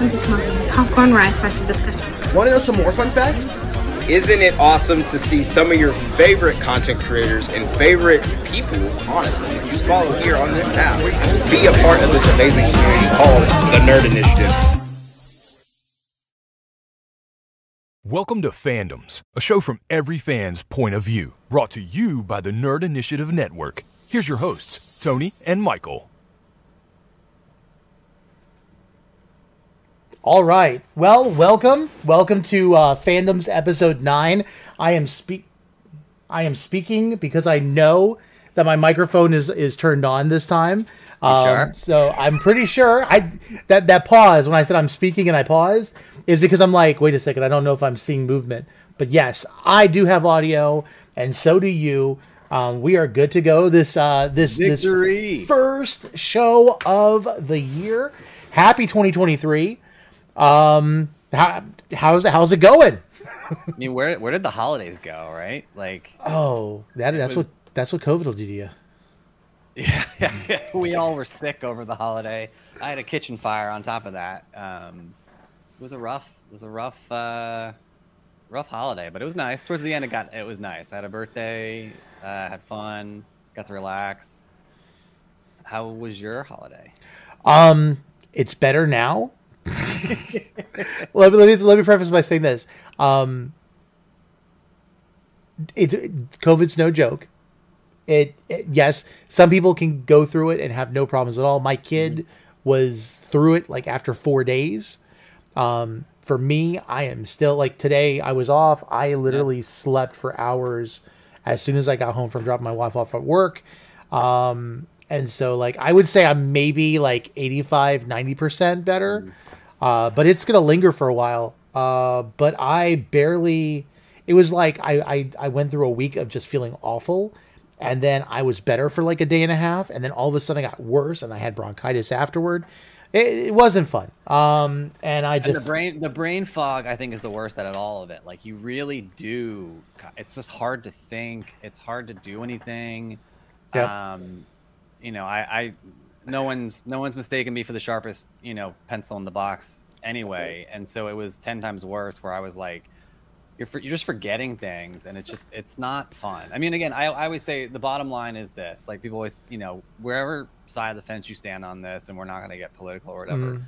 happened to smell some popcorn where I started discussion. Want to know some more fun facts? Isn't it awesome to see some of your favorite content creators and favorite people, honestly, that you follow here on this app, be a part of this amazing community called The Nerd Initiative? Welcome to Fandoms, a show from every fan's point of view, brought to you by the Nerd Initiative Network. Here's your hosts, Tony and Michael. All right. Well, welcome to Fandoms Episode 9. I am speaking because I know that my microphone is turned on this time. Sure? So I'm pretty sure that pause when I said I'm speaking and I paused is because I'm like, wait a second, I don't know if I'm seeing movement. But yes, I do have audio, and so do you. We are good to go. This first show of the year. Happy 2023. How's it going? I mean, where did the holidays go, right? Like, oh, that's what COVID will do to you. Yeah. We all were sick over the holiday. I had a kitchen fire on top of that. It was a rough holiday, but it was nice. Towards the end, it was nice. I had a birthday, had fun, got to relax. How was your holiday? It's better now. let me preface by saying this. COVID's no joke. Yes, some people can go through it and have no problems at all. My kid was through it like after 4 days. For me, I am still like today. I was off. I literally slept for hours as soon as I got home from dropping my wife off at work. And so, like, I would say I'm maybe, like, 85, 90% better. But it's going to linger for a while. But I barely... It was like I went through a week of just feeling awful. And then I was better for, like, a day and a half. And then all of a sudden I got worse. And I had bronchitis afterward. It wasn't fun. And I just... And the brain fog, I think, is the worst out of all of it. Like, you really do... It's just hard to think. It's hard to do anything. Yeah. You know, I no one's mistaken me for the sharpest, you know, pencil in the box anyway. And so it was 10 times worse where I was like, you're just forgetting things. And it's not fun. I mean, again, I always say the bottom line is this, like people always, you know, wherever side of the fence you stand on this, and we're not going to get political or whatever.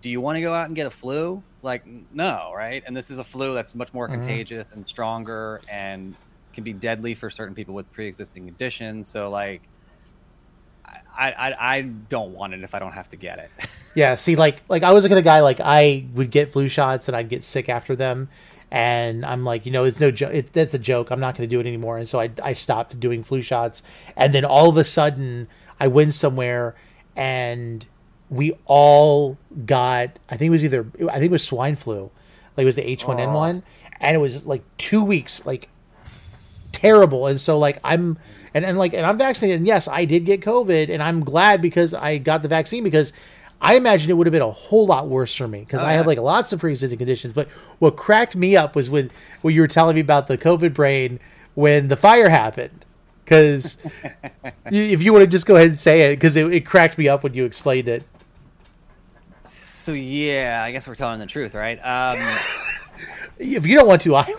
Do you want to go out and get a flu? Like, no. Right. And this is a flu that's much more contagious and stronger and can be deadly for certain people with pre-existing conditions. So like, I don't want it if I don't have to get it. Yeah, see, like I was the kind of guy, like, I would get flu shots and I'd get sick after them. And I'm like, you know, it's no joke. That's a joke. I'm not going to do it anymore. And so I stopped doing flu shots. And then all of a sudden, I went somewhere and we all got, I think it was swine flu. Like, it was the H1N1. And it was, like, 2 weeks, like, terrible. And so, like, And I'm vaccinated, and yes, I did get COVID, and I'm glad because I got the vaccine, because I imagine it would have been a whole lot worse for me, because I have like lots of pre-existing conditions. But what cracked me up was when you were telling me about the COVID brain when the fire happened, because if you want to just go ahead and say it, because it cracked me up when you explained it. So yeah, I guess we're telling the truth, right? If you don't want to, I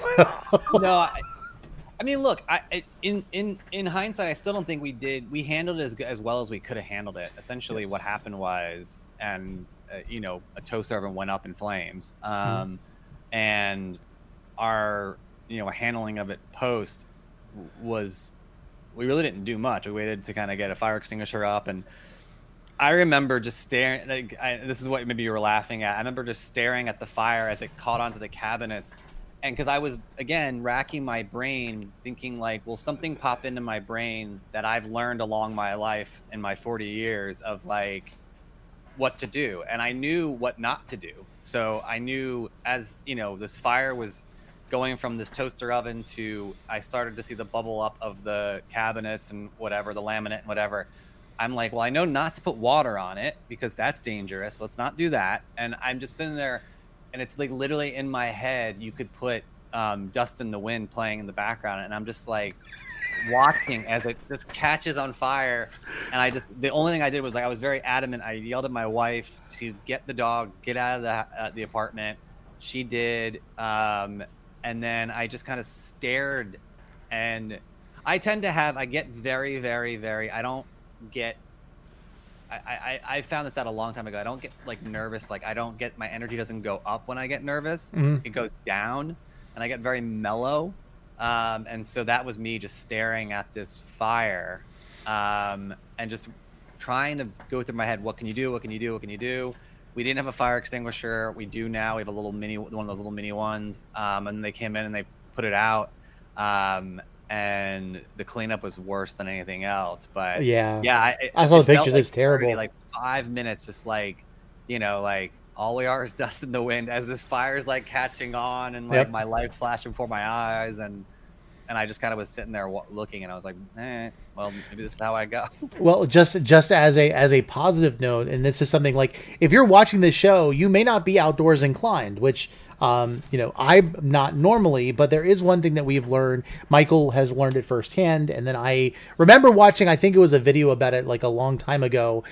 will. No. I mean, look. In hindsight, I still don't think we handled it as well as we could have handled it. Essentially, what happened was, you know, a toaster oven went up in flames, and our, you know, handling of it post was, we really didn't do much. We waited to kind of get a fire extinguisher up, and I remember just staring. Like, this is what maybe you were laughing at. I remember just staring at the fire as it caught onto the cabinets. And because I was, again, racking my brain, thinking like, will something pop into my brain that I've learned along my life in my 40 years of like what to do? And I knew what not to do. So I knew, as you know, this fire was going from this toaster oven to, I started to see the bubble up of the cabinets and whatever, the laminate and whatever. I'm like, well, I know not to put water on it because that's dangerous. Let's not do that. And I'm just sitting there. And it's like literally in my head, you could put Dust in the Wind playing in the background. And I'm just like, watching as it just catches on fire. And I just, the only thing I did was like, I was very adamant. I yelled at my wife to get the dog, get out of the apartment. She did. And then I just kind of stared. And I tend to have, I get very, very, very, I don't get, I found this out a long time ago. I don't get like nervous. Like I don't get, my energy doesn't go up when I get nervous. Mm-hmm. It goes down and I get very mellow. And so that was me just staring at this fire, and just trying to go through my head. What can you do? What can you do? What can you do? We didn't have a fire extinguisher. We do now. We have a little mini, one of those little mini ones. And they came in and they put it out. And the cleanup was worse than anything else. But yeah, I saw the pictures. It's terrible. Like 5 minutes, just like, you know, like all we are is dust in the wind as this fire is like catching on and like my life flashing before my eyes. And I just kind of was sitting there looking, and I was like, well, maybe this is how I go. Well, just as a positive note, and this is something like, if you're watching this show, you may not be outdoors inclined, which, you know, I'm not normally, but there is one thing that we've learned. Michael has learned it firsthand. And then I remember watching, I think it was a video about it like a long time ago.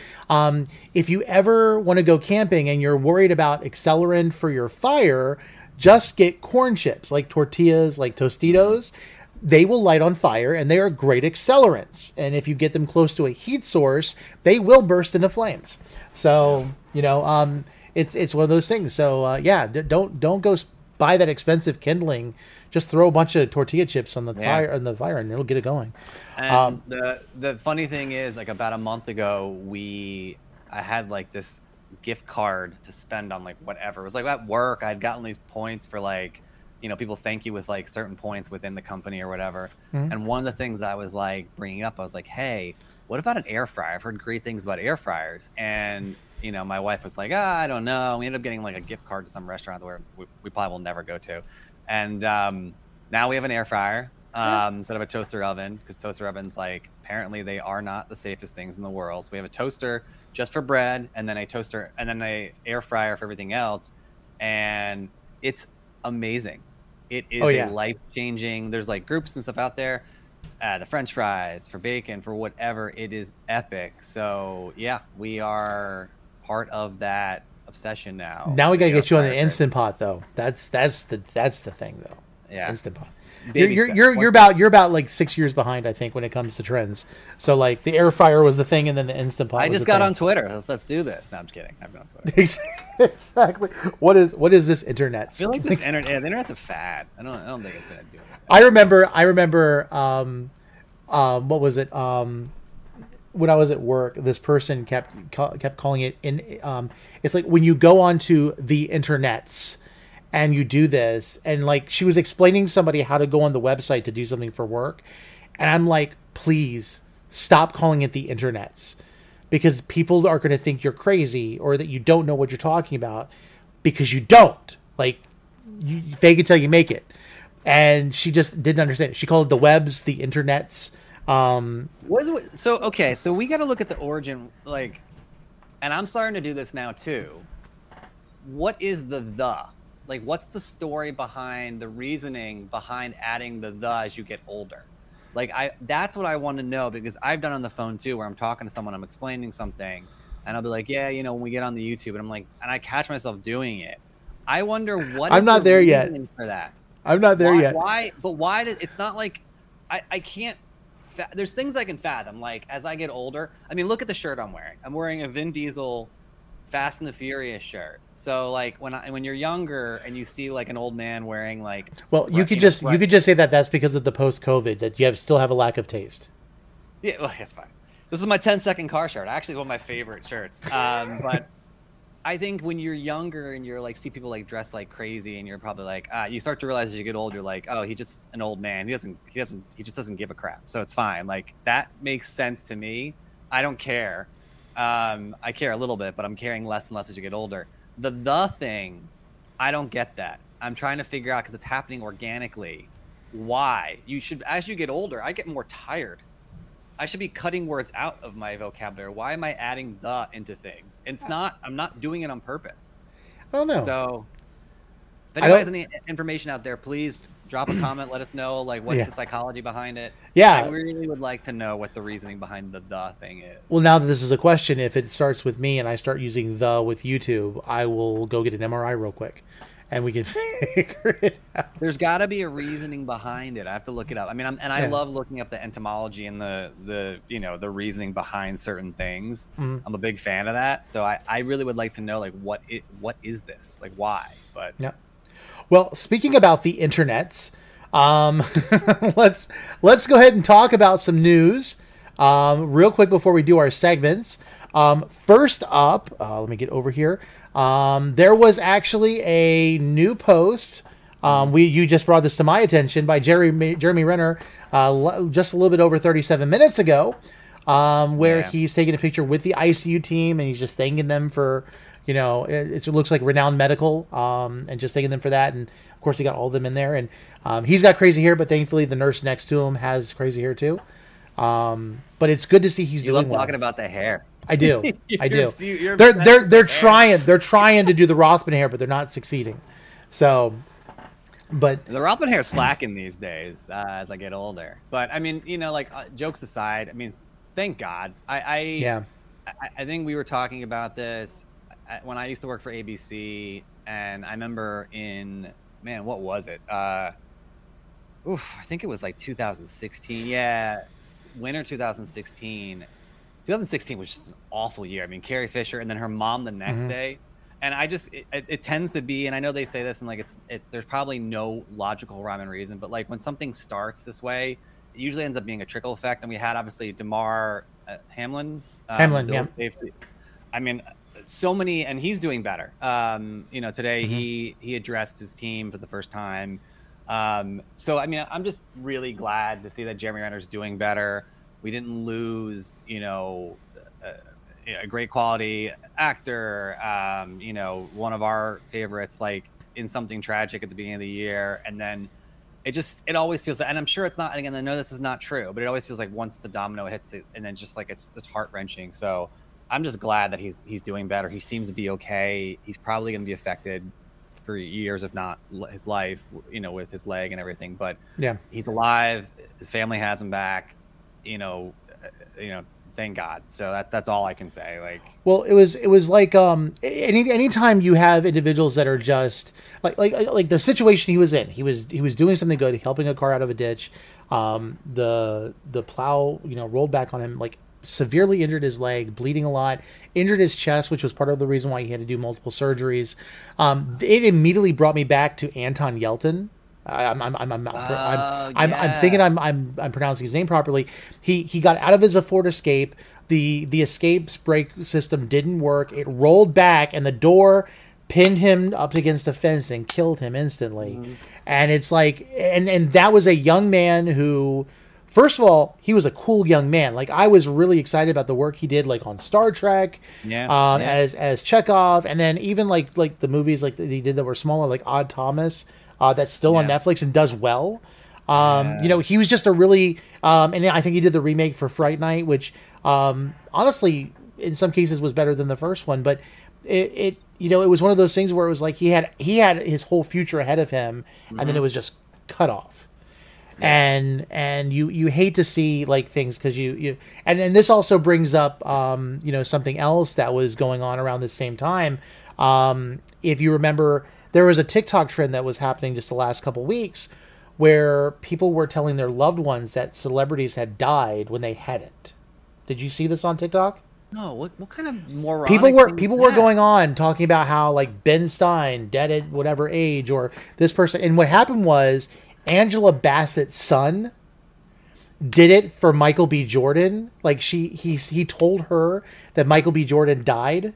If you ever want to go camping and you're worried about accelerant for your fire, just get corn chips, like tortillas, like Tostitos. They will light on fire and they are great accelerants. And if you get them close to a heat source, they will burst into flames. So, you know, it's one of those things. So don't go buy that expensive kindling. Just throw a bunch of tortilla chips on the fire and it'll get it going. And the funny thing is, like about a month ago, I had like this gift card to spend on like whatever. It was like at work, I'd gotten these points for like, you know, people thank you with like certain points within the company or whatever. Mm-hmm. And one of the things that I was like bringing up, I was like, hey, what about an air fryer? I've heard great things about air fryers. And you know, my wife was like, I don't know. We ended up getting like a gift card to some restaurant where we probably will never go to. And now we have an air fryer instead of a toaster oven, because toaster ovens, like, apparently they are not the safest things in the world. So we have a toaster just for bread, and then a toaster, and then a air fryer for everything else. And it's amazing. It is life-changing. There's like groups and stuff out there. The French fries, for bacon, for whatever. It is epic. So yeah, we are part of that obsession now. Now we gotta get you on the Instant Pot though. That's the thing though. Yeah, Instant Pot. You're about like 6 years behind, I think, when it comes to trends. So like the air fryer was the thing, and then the Instant Pot. I just got on Twitter. Let's do this. No, I'm just kidding. I've been on Twitter. Exactly. What is this internet? I feel like this internet. The internet's a fad. I don't think it's gonna do it. I remember. What was it? When I was at work, this person kept calling it in. It's like when you go onto the internets and you do this, and like she was explaining somebody how to go on the website to do something for work, and I'm like, please stop calling it the internets, because people are going to think you're crazy or that you don't know what you're talking about, because you don't. Like, you fake it till you make it. And she just didn't understand it. She called the webs the internets. So we got to look at the origin, like, and I'm starting to do this now too. What is the? Like, what's the story behind the reasoning behind adding the as you get older? Like, that's what I want to know, because I've done on the phone too, where I'm talking to someone, I'm explaining something, and I'll be like, yeah, you know, when we get on the YouTube, and I'm like, and I catch myself doing it. I wonder what. I'm not there yet for that. I'm not there yet. Why? But why did it's not like I can't. There's things I can fathom, like as I get older. I mean, look at the shirt I'm wearing. I'm wearing a Vin Diesel Fast and the Furious shirt. So like when you're younger and you see like an old man wearing like, well, you could just say that that's because of the post-COVID that you still have a lack of taste. Yeah, well, that's fine. This is my 10-second car shirt. Actually, it's one of my favorite shirts. But I think when you're younger and you're like, see people like dress like crazy, and you're probably like, you start to realize as you get older, you're like, oh, he's just an old man. He just doesn't give a crap. So it's fine. Like, that makes sense to me. I don't care. I care a little bit, but I'm caring less and less as you get older. The thing, I don't get that. I'm trying to figure out, because it's happening organically, why you should, as you get older, I get more tired. I should be cutting words out of my vocabulary. Why am I adding the into things? It's not, I'm not doing it on purpose. I don't know. So If anyone has any information out there, please drop a comment. Let us know, like, what's the psychology behind it? Yeah. I really would like to know what the reasoning behind the thing is. Well, now that this is a question, if it starts with me and I start using the with YouTube, I will go get an MRI real quick and we can figure it out. There's got to be a reasoning behind it. I have to look it up. I mean, I love looking up the entomology and the reasoning behind certain things. Mm-hmm. I'm a big fan of that. So I really would like to know, like, what is this? Like, why? But yeah. Well, speaking about the internets, let's go ahead and talk about some news real quick before we do our segments. First up, let me get over here. There was actually a new post. You just brought this to my attention by Jeremy Renner just a little bit over 37 minutes ago, where he's taking a picture with the ICU team and he's just thanking them for. You know, it looks like Renowned Medical, and just thanking them for that. And of course, he got all of them in there. And he's got crazy hair, but thankfully, the nurse next to him has crazy hair too. But it's good to see he's doing. You love talking about the hair. I do. I do. They're trying. They're trying to do the Rothman hair, but they're not succeeding. So, but the Rothman hair is slacking these days as I get older. But I mean, you know, like jokes aside, I mean, thank God. I think we were talking about this. When I used to work for ABC, and I remember what was it? I think it was like 2016. Yeah, winter 2016. 2016 was just an awful year. I mean, Carrie Fisher and then her mom the next day. And it tends to be, and I know they say this, and like there's probably no logical rhyme and reason, but like when something starts this way, it usually ends up being a trickle effect. And we had obviously DeMar Hamlin. I mean, so many, and he's doing better. You know, today he addressed his team for the first time. So, I mean, I'm just really glad to see that Jeremy Renner's doing better. We didn't lose, you know, a great quality actor, you know, one of our favorites, like in something tragic at the beginning of the year. And then it always feels, and I'm sure it's not, and again, I know this is not true, but it always feels like once the domino hits it, and then just like, it's just heart wrenching. So I'm just glad that he's doing better. He seems to be okay. He's probably going to be affected for years, if not his life, you know, with his leg and everything. But yeah, he's alive. His family has him back. You know, thank God. So that's all I can say. Like, well, it was like anytime you have individuals that are just like the situation he was in. He was doing something good, helping a car out of a ditch. The plow, you know, rolled back on him, like. Severely injured his leg, bleeding a lot, injured his chest, which was part of the reason why he had to do multiple surgeries. It immediately brought me back to Anton Yelchin. I'm thinking I'm pronouncing his name properly. He got out of his Ford Escape. The escape brake system didn't work. It rolled back, and the door pinned him up against a fence and killed him instantly. Mm-hmm. And it's like, and that was a young man who. First of all, he was a cool young man. Like, I was really excited about the work he did, like on Star Trek, as Chekhov, and then even like the movies like that he did that were smaller, like Odd Thomas, that's still on Netflix and does well. You know, he was just a really, and I think he did the remake for Fright Night, which honestly, in some cases, was better than the first one. But it you know, it was one of those things where it was like he had his whole future ahead of him, and then it was just cut off. And you hate to see like things because you and this also brings up you know, something else that was going on around the same time. If you remember, there was a TikTok trend that was happening just the last couple weeks where people were telling their loved ones that celebrities had died when they hadn't. Did you see this on TikTok? No, what kind of moronic people were going on talking about how like Ben Stein dead at whatever age or this person, and what happened was. Angela Bassett's son did it for Michael B. Jordan. Like he told her that Michael B. Jordan died,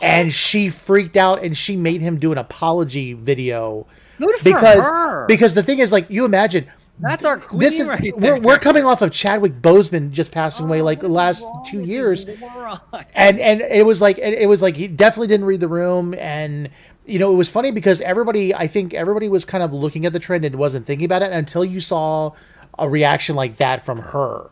and she freaked out and she made him do an apology video. Good for her. Because the thing is, like, you imagine that's our queen. This is right there. We're coming off of Chadwick Boseman just passing away like the last 2 years, and it was like he definitely didn't read the room and. You know, it was funny because I think everybody was kind of looking at the trend and wasn't thinking about it until you saw a reaction like that from her.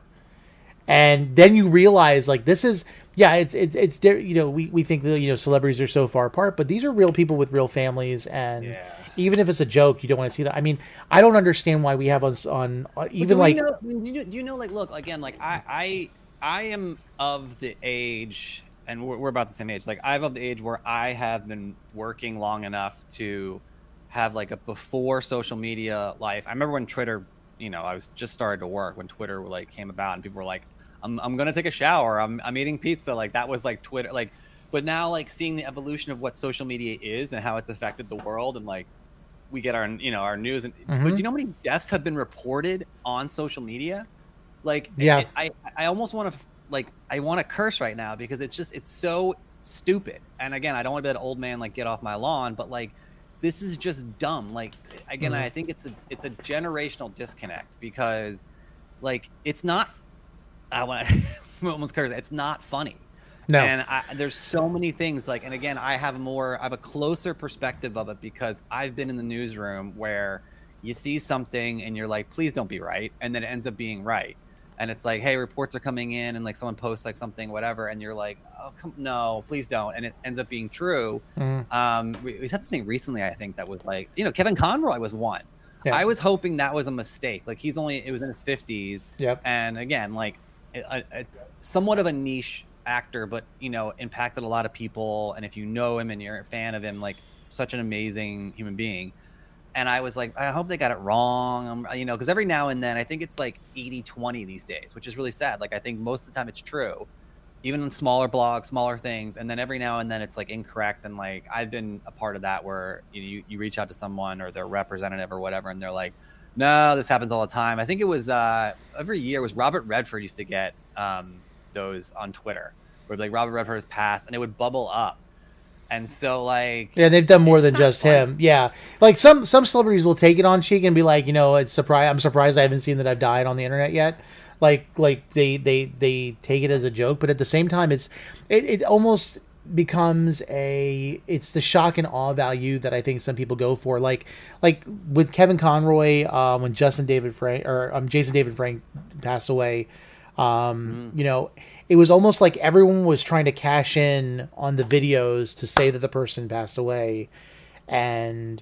And then you realize, like, this is yeah, it's you know, we think that, you know, celebrities are so far apart, but these are real people with real families, and even if it's a joke, you don't want to see that. I mean, I don't understand why we have us on even like. Do you know, like, look again, like I am of the age, and we're about the same age. Like, I'm of the age where I have been working long enough to have like a before social media life. I remember when Twitter, you know, I was just started to work when Twitter like came about, and people were like, I'm gonna take a shower, I'm eating pizza. Like, that was like Twitter. Like, but now, like, seeing the evolution of what social media is and how it's affected the world, and like we get our, you know, our news, and but do you know how many deaths have been reported on social media? Like, I almost want to, like, I want to curse right now, because it's just, it's so stupid. And again, I don't want to be that old man, like, get off my lawn, but like, this is just dumb. Like, again, I think it's a generational disconnect, because like, it's not, I want to almost curse, it's not funny. No. And there's so many things, like, and again, I have a closer perspective of it, because I've been in the newsroom where you see something and you're like, please don't be right. And then it ends up being right. And it's like, hey, reports are coming in, and like someone posts like something, whatever. And you're like, oh, come, no, please don't. And it ends up being true. We had something recently, I think, that was like, you know, Kevin Conroy was one. I was hoping that was a mistake. Like, it was in his 50s. And again, like, somewhat of a niche actor, but, you know, impacted a lot of people. And if you know him and you're a fan of him, like, such an amazing human being. And I was like, I hope they got it wrong, you know, because every now and then, I think it's like 80-20 these days, which is really sad. Like, I think most of the time it's true, even on smaller blogs, smaller things. And then every now and then it's like incorrect. And like, I've been a part of that, where you reach out to someone or their representative or whatever, and they're like, no, this happens all the time. I think it was every year, it was Robert Redford used to get those on Twitter, where like Robert Redford has passed, and it would bubble up. And so, like, yeah, they've done more than just him. Yeah, like some celebrities will take it on cheek and be like, you know, it's surprise. I'm surprised I haven't seen that I've died on the internet yet. Like they take it as a joke, but at the same time, it almost becomes it's the shock and awe value that I think some people go for. Like with Kevin Conroy, when Jason David Frank passed away, you know. It was almost like everyone was trying to cash in on the videos to say that the person passed away. And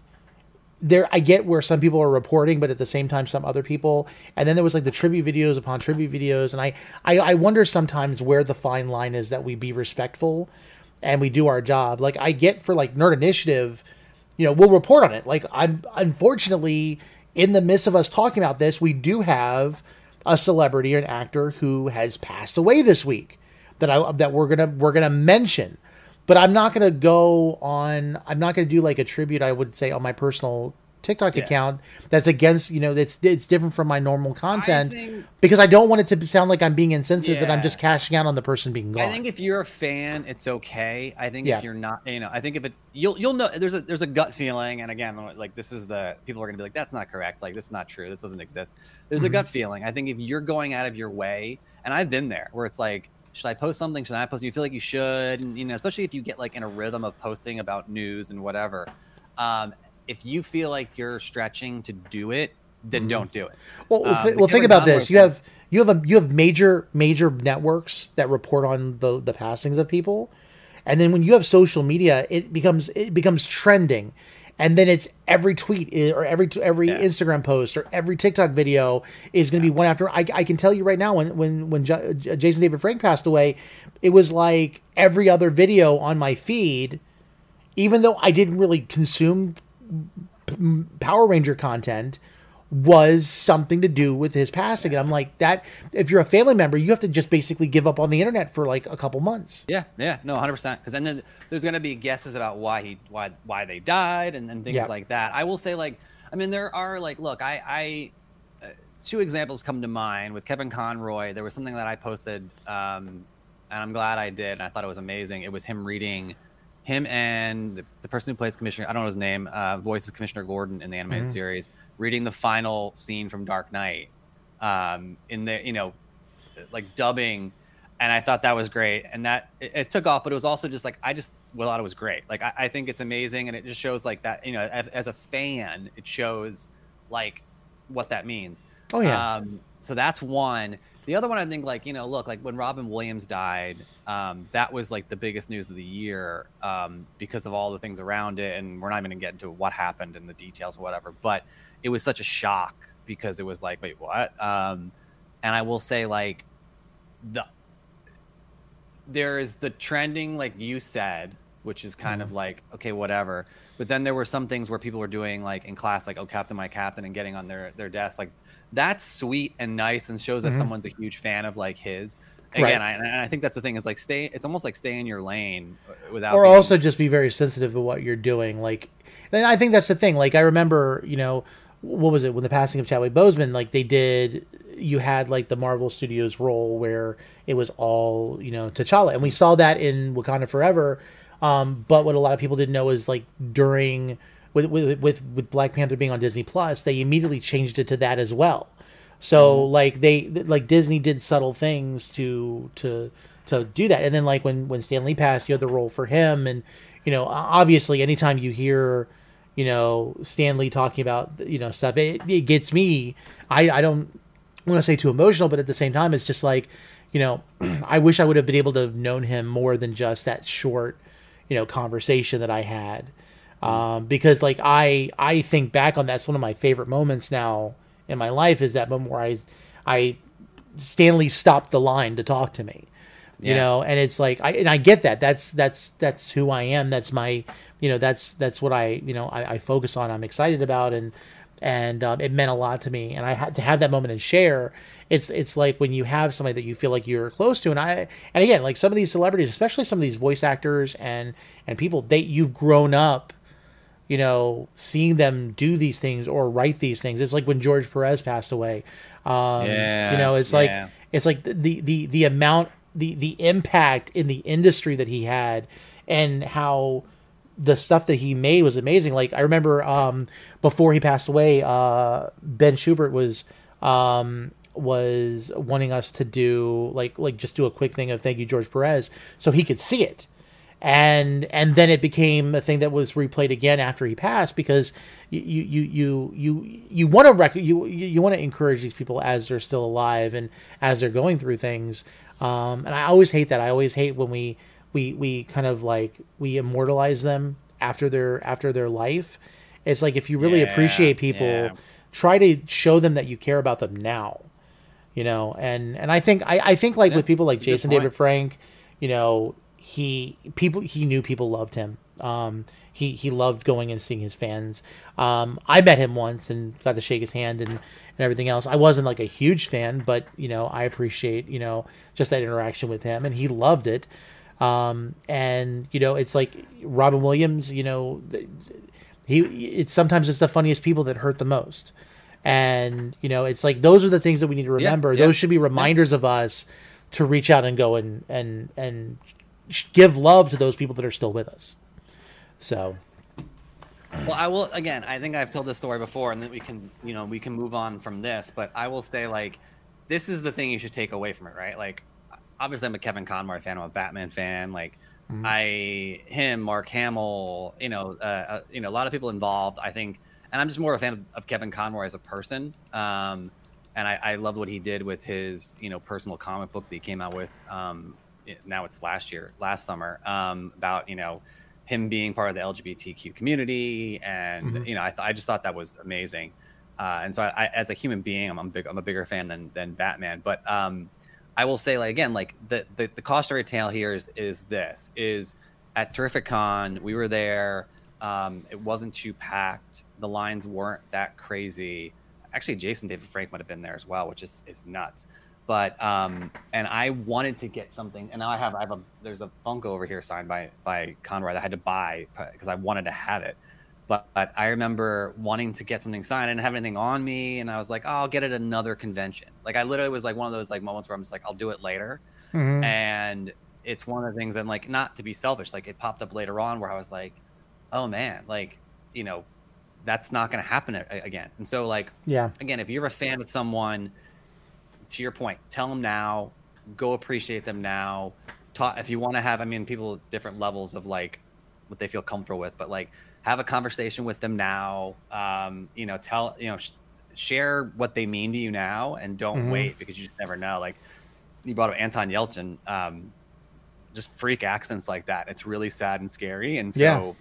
I get where some people are reporting, but at the same time, some other people. And then there was like the tribute videos upon tribute videos. And I wonder sometimes where the fine line is, that we be respectful and we do our job. Like, I get for like Nerd Initiative, you know, we'll report on it. Like, I'm unfortunately in the midst of us talking about this, we do have a celebrity or an actor who has passed away this week that we're gonna mention, but I'm not gonna do like a tribute, I would say, on my personal TikTok account. That's against, you know, it's different from my normal content, because I don't want it to sound like I'm being insensitive, that I'm just cashing out on the person being gone. I think if you're a fan, it's okay. I think if you're not, you know, I think if it, you'll know, there's a gut feeling. And again, like, this is people are gonna be like, that's not correct. Like, this is not true. This doesn't exist. There's a gut feeling. I think if you're going out of your way, and I've been there, where it's like, should I post something? Should I post? You feel like you should, and, you know, especially if you get like in a rhythm of posting about news and whatever. If you feel like you're stretching to do it, then don't do it. Well, think about this. You have major networks that report on the passings of people, and then when you have social media, it becomes trending, and then it's every tweet or every Instagram post or every TikTok video is going to be one after. I can tell you right now, when Jason David Frank passed away, it was like every other video on my feed, even though I didn't really consume Power Ranger content, was something to do with his passing. And I'm like, that if you're a family member, you have to just basically give up on the internet for like a couple months. No, 100%, because then there's going to be guesses about why they died and things like that. I will say, like, I mean, there are, like, look, I two examples come to mind. With Kevin Conroy, there was something that I posted, and I'm glad I did, and I thought it was amazing. It was him and the person who plays Commissioner, I don't know his name, voices Commissioner Gordon in the animated series, reading the final scene from Dark Knight, in the, you know, like, dubbing. And I thought that was great. And that it took off, but it was also just like, I thought it was great. Like, I think it's amazing. And it just shows like that, you know, as a fan, it shows like what that means. So that's one. The other one, I think, like, you know, look, like when Robin Williams died, that was like the biggest news of the year because of all the things around it. And we're not even going to get into what happened and the details or whatever. But it was such a shock because it was like, wait, what? And I will say, like, there is the trending, like you said, which is kind of like, okay, whatever. But then there were some things where people were doing, like in class, like, oh, Captain, my Captain, and getting on their desk. Like, that's sweet and nice and shows that someone's a huge fan of like his. Again, right. I think that's the thing is like, stay, it's almost like stay in your lane without. Or also just be very sensitive to what you're doing. Like, I think that's the thing. Like, I remember, you know, what was it when the passing of Chadwick Boseman, like they did, you had like the Marvel Studios role where it was all, you know, T'Challa. And we saw that in Wakanda Forever. But what a lot of people didn't know is like during with Black Panther being on Disney Plus, they immediately changed it to that as well. So like they, like Disney did subtle things to do that. And then like when Stan Lee passed, you had the role for him. And, you know, obviously anytime you hear, you know, Stan Lee talking about, you know, stuff, it gets me, I don't want to say too emotional, but at the same time, it's just like, you know, I wish I would have been able to have known him more than just that short, you know, conversation that I had. Because like, I think back on that's one of my favorite moments now in my life is that moment where I Stan Lee stopped the line to talk to me, you know? And it's like, I get that. That's who I am. That's my, you know, that's what I, you know, I focus on, I'm excited about. And it meant a lot to me. And I had to have that moment and share. It's like when you have somebody that you feel like you're close to. And again, like some of these celebrities, especially some of these voice actors and people, you've grown up, you know, seeing them do these things or write these things. It's like when George Perez passed away. You know, it's like the amount, the impact in the industry that he had and how the stuff that he made was amazing. Like I remember before he passed away, Ben Schubert was wanting us to do like just do a quick thing of thank you, George Perez, so he could see it. And then it became a thing that was replayed again after he passed because you want to you want to encourage these people as they're still alive and as they're going through things. And I always hate that. I always hate when we kind of like we immortalize them after their life. It's like if you really appreciate people, try to show them that you care about them now, you know. And I think like with people like Jason David Frank, you know, he knew people loved him. He loved going and seeing his fans. I met him once and got to shake his hand and everything else. I wasn't like a huge fan, but you know, I appreciate, you know, just that interaction with him, and he loved it. And you know, it's like Robin Williams, you know, it's sometimes it's the funniest people that hurt the most. And you know, it's like, those are the things that we need to remember. Those should be reminders of us to reach out and go and give love to those people that are still with us. So. Well, I will, again, I think I've told this story before, and then we can, you know, we can move on from this, but I will say, like, this is the thing you should take away from it, right? Like, obviously I'm a Kevin Conroy fan. I'm a Batman fan. Like Mark Hamill, you know, a lot of people involved, I think, and I'm just more a fan of Kevin Conroy as a person. And I loved what he did with his, you know, personal comic book that he came out with. Now it's last summer, about, you know, him being part of the LGBTQ community. And, you know, I just thought that was amazing. And so I, as a human being, I'm a bigger fan than Batman, but, I will say, like, again, like the cautionary tale here is at Terrific Con, we were there. It wasn't too packed. The lines weren't that crazy. Actually, Jason David Frank might've been there as well, which is nuts. But, and I wanted to get something, and now I have there's a Funko over here signed by Conroy that I had to buy because I wanted to have it. But I remember wanting to get something signed. I didn't have anything on me. And I was like, oh, I'll get it at another convention. Like I literally was like one of those like moments where I'm just like, I'll do it later. And it's one of the things that, like, not to be selfish, like it popped up later on where I was like, oh man, like, you know, that's not going to happen again. And so like, again, if you're a fan of someone, to your point, tell them now, go appreciate them now. If you want to have, I mean, people at different levels of like what they feel comfortable with, but like, have a conversation with them now. You know, share what they mean to you now, and don't wait, because you just never know. Like, you brought up Anton Yelchin, just freak accents like that. It's really sad and scary. And so,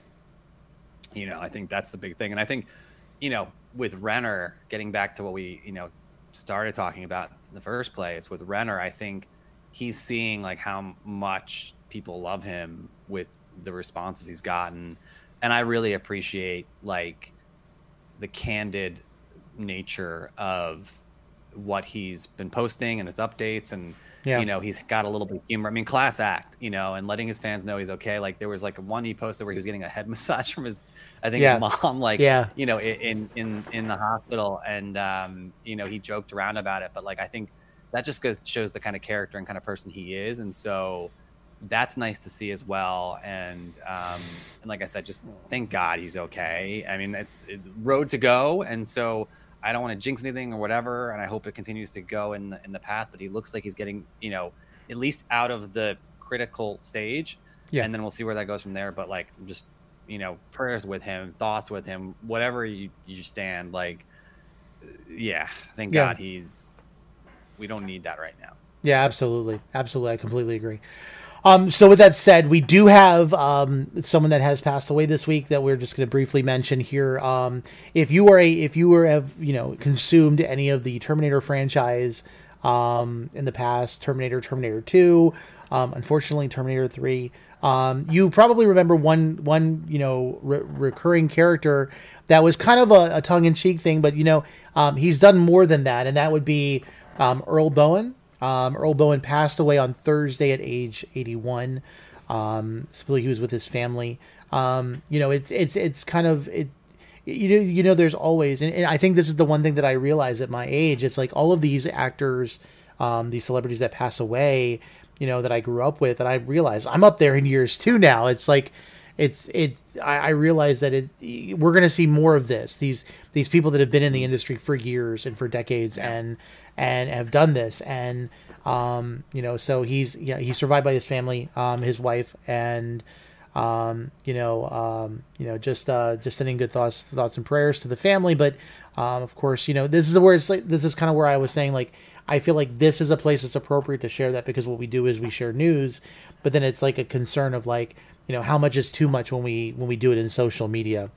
you know, I think that's the big thing. And I think, you know, with Renner, getting back to what we, you know, started talking about in the first place with Renner, I think he's seeing like how much people love him with the responses he's gotten. And I really appreciate like the candid nature of what he's been posting and his updates, and you know, he's got a little bit of humor. I mean, class act, you know, and letting his fans know he's okay. Like, there was like one he posted where he was getting a head massage from his, I think, his mom, like, you know, in the hospital, and you know, he joked around about it, but like, I think that just shows the kind of character and kind of person he is, and so that's nice to see as well. And like I said, just thank God he's okay. I mean, it's road to go, and so I don't want to jinx anything or whatever, and I hope it continues to go in the path, but he looks like he's getting, you know, at least out of the critical stage, and then we'll see where that goes from there. But like, just, you know, prayers with him, thoughts with him, whatever you stand, like, thank God we don't need that right now. Yeah, absolutely. Absolutely. I completely agree. So with that said, we do have someone that has passed away this week that we're just going to briefly mention here. If you have, you know, consumed any of the Terminator franchise in the past, Terminator 2, unfortunately Terminator 3, you probably remember one, you know, recurring character that was kind of a tongue-in-cheek thing, but, you know, he's done more than that, and that would be Earl Boen. Earl Boen passed away on Thursday at age 81. He was with his family. You know, it's kind of it. You know, there's always, and I think this is the one thing that I realize at my age. It's like all of these actors, these celebrities that pass away, you know, that I grew up with, and I realize I'm up there in years too now. It's like, I realize that we're going to see more of this. These people that have been in the industry for years and for decades, and have done this, and you know, so he's survived by his family, his wife, and just sending good thoughts and prayers to the family. But of course, you know, this is kind of where I was saying, like, I feel like this is a place that's appropriate to share that, because what we do is we share news, but then it's like a concern of like, you know, how much is too much when we do it in social media.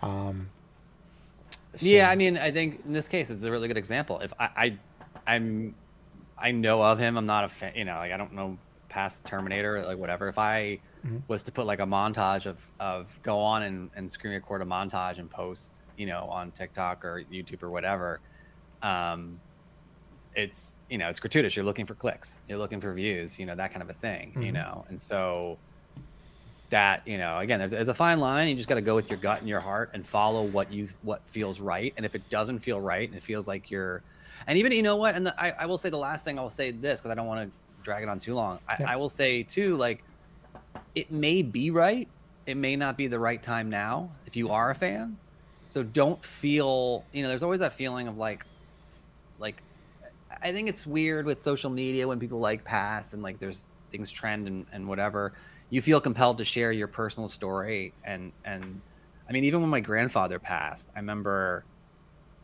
So. Yeah, I mean, I think in this case it's a really good example. If I know of him, I'm not a fan, you know, like I don't know past Terminator, like whatever. If I was to put like a montage of go on and screen record a montage and post, you know, on TikTok or YouTube or whatever, it's, you know, it's gratuitous. You're looking for clicks, you're looking for views, you know, that kind of a thing, you know, and so. That, you know, again, there's a fine line. You just got to go with your gut and your heart and follow what feels right. And if it doesn't feel right, and it feels like you're, and even, you know what, and I will say the last thing, I will say this, because I don't want to drag it on too long. I will say too, like, it may be right, it may not be the right time now if you are a fan. So don't feel, you know, there's always that feeling of like I think it's weird with social media when people like pass and like there's things trend and whatever. You feel compelled to share your personal story, and I mean, even when my grandfather passed, I remember,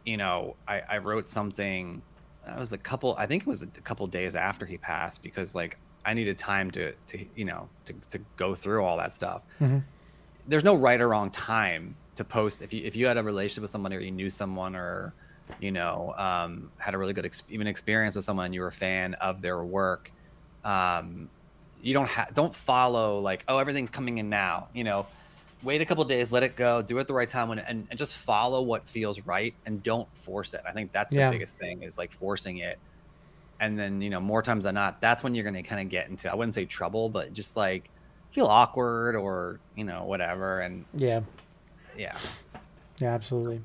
you know, I wrote something. I think it was a couple days after he passed, because like I needed time to you know to go through all that stuff. There's no right or wrong time to post. If you had a relationship with somebody, or you knew someone, or you know had a really good experience with someone, and you were a fan of their work. You don't follow like, oh, everything's coming in now, you know, wait a couple of days, let it go, do it at the right time, and just follow what feels right, and don't force it. I think that's the biggest thing, is like forcing it. And then, you know, more times than not, that's when you're going to kind of get into, I wouldn't say trouble, but just like feel awkward or, you know, whatever. And yeah, absolutely.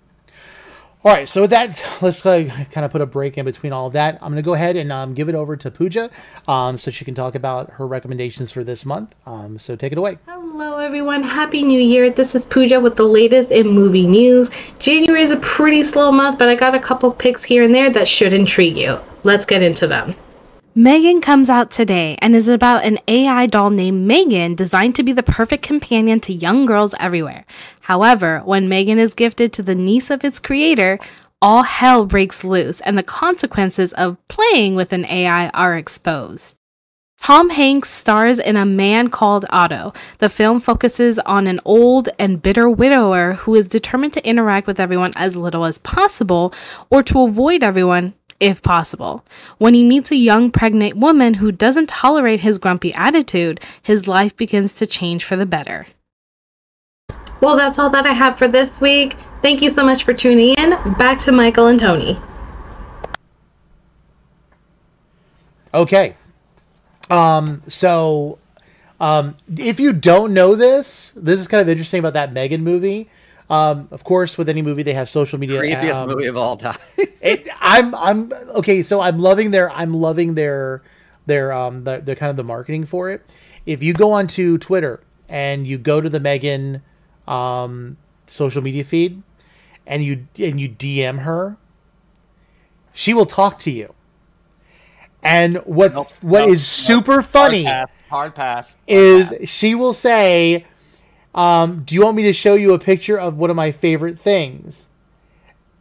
All right, so with that, let's kind of put a break in between all of that. I'm going to go ahead and give it over to Pooja so she can talk about her recommendations for this month. So take it away. Hello, everyone. Happy New Year. This is Pooja with the latest in movie news. January is a pretty slow month, but I got a couple picks here and there that should intrigue you. Let's get into them. Megan comes out today and is about an AI doll named Megan designed to be the perfect companion to young girls everywhere. However, when Megan is gifted to the niece of its creator, all hell breaks loose and the consequences of playing with an AI are exposed. Tom Hanks stars in A Man Called Otto. The film focuses on an old and bitter widower who is determined to interact with everyone as little as possible, or to avoid everyone if possible. When he meets a young pregnant woman who doesn't tolerate his grumpy attitude, his life begins to change for the better. Well, that's all that I have for this week. Thank you so much for tuning in. Back to Michael and Tony. Okay. If you don't know this is kind of interesting about that Megan movie. Of course, with any movie, they have social media. Creepiest movie of all time. I'm loving their kind of the marketing for it. If you go onto Twitter and you go to the Megan social media feed and you DM her, she will talk to you. And what is super funny is she will say, do you want me to show you a picture of one of my favorite things?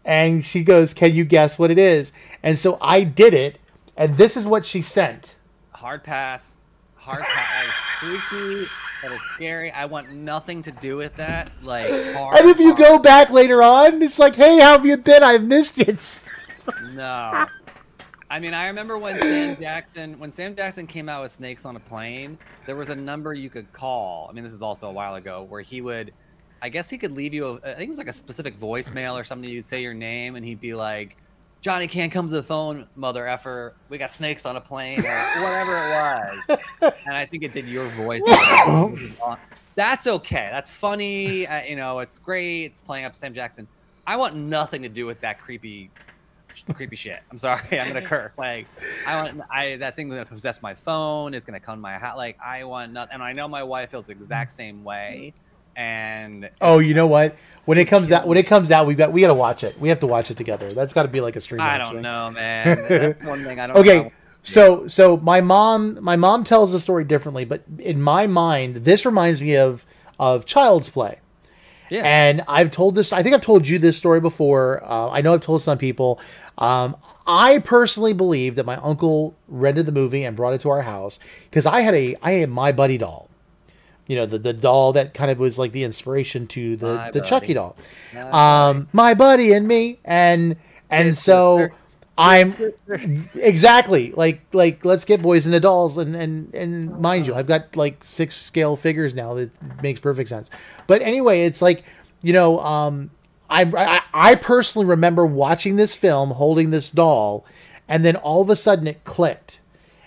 And she goes, can you guess what it is? And so I did it, and this is what she sent. Hard pass. Freaky, that is scary. I want nothing to do with that. Like, if you go back later on, it's like, hey, how have you been? I've missed you. No. I mean, I remember when Sam Jackson came out with Snakes on a Plane, there was a number you could call. I mean, this is also a while ago, where he could leave you, I think it was like a specific voicemail or something. You'd say your name and he'd be like, Johnny can't come to the phone, mother effer. We got snakes on a plane, or whatever it was. And I think it did your voice. That's okay. That's funny. It's great. It's playing up Sam Jackson. I want nothing to do with that creepy shit. I'm sorry, I'm gonna curse. Like, that thing that possessed my phone is gonna come to my house. Like, I want nothing. And I know my wife feels the exact same way. And you know what? When it comes out, we got to watch it. We have to watch it together. That's got to be like a stream. I don't know, man. That's one thing I don't. Okay, know. So my mom tells the story differently, but in my mind, this reminds me of Child's Play. Yeah. And I've told this. I think I've told you this story before. I know I've told some people. I personally believe that my uncle rented the movie and brought it to our house because I had my Buddy doll. You know, the doll that kind of was like the inspiration to the Chucky doll. My Buddy and Me, and so I'm exactly like let's get boys into dolls, and mind you, I've got like 6 scale figures now. That makes perfect sense. But anyway, it's like, you know, I personally remember watching this film, holding this doll, and then all of a sudden it clicked.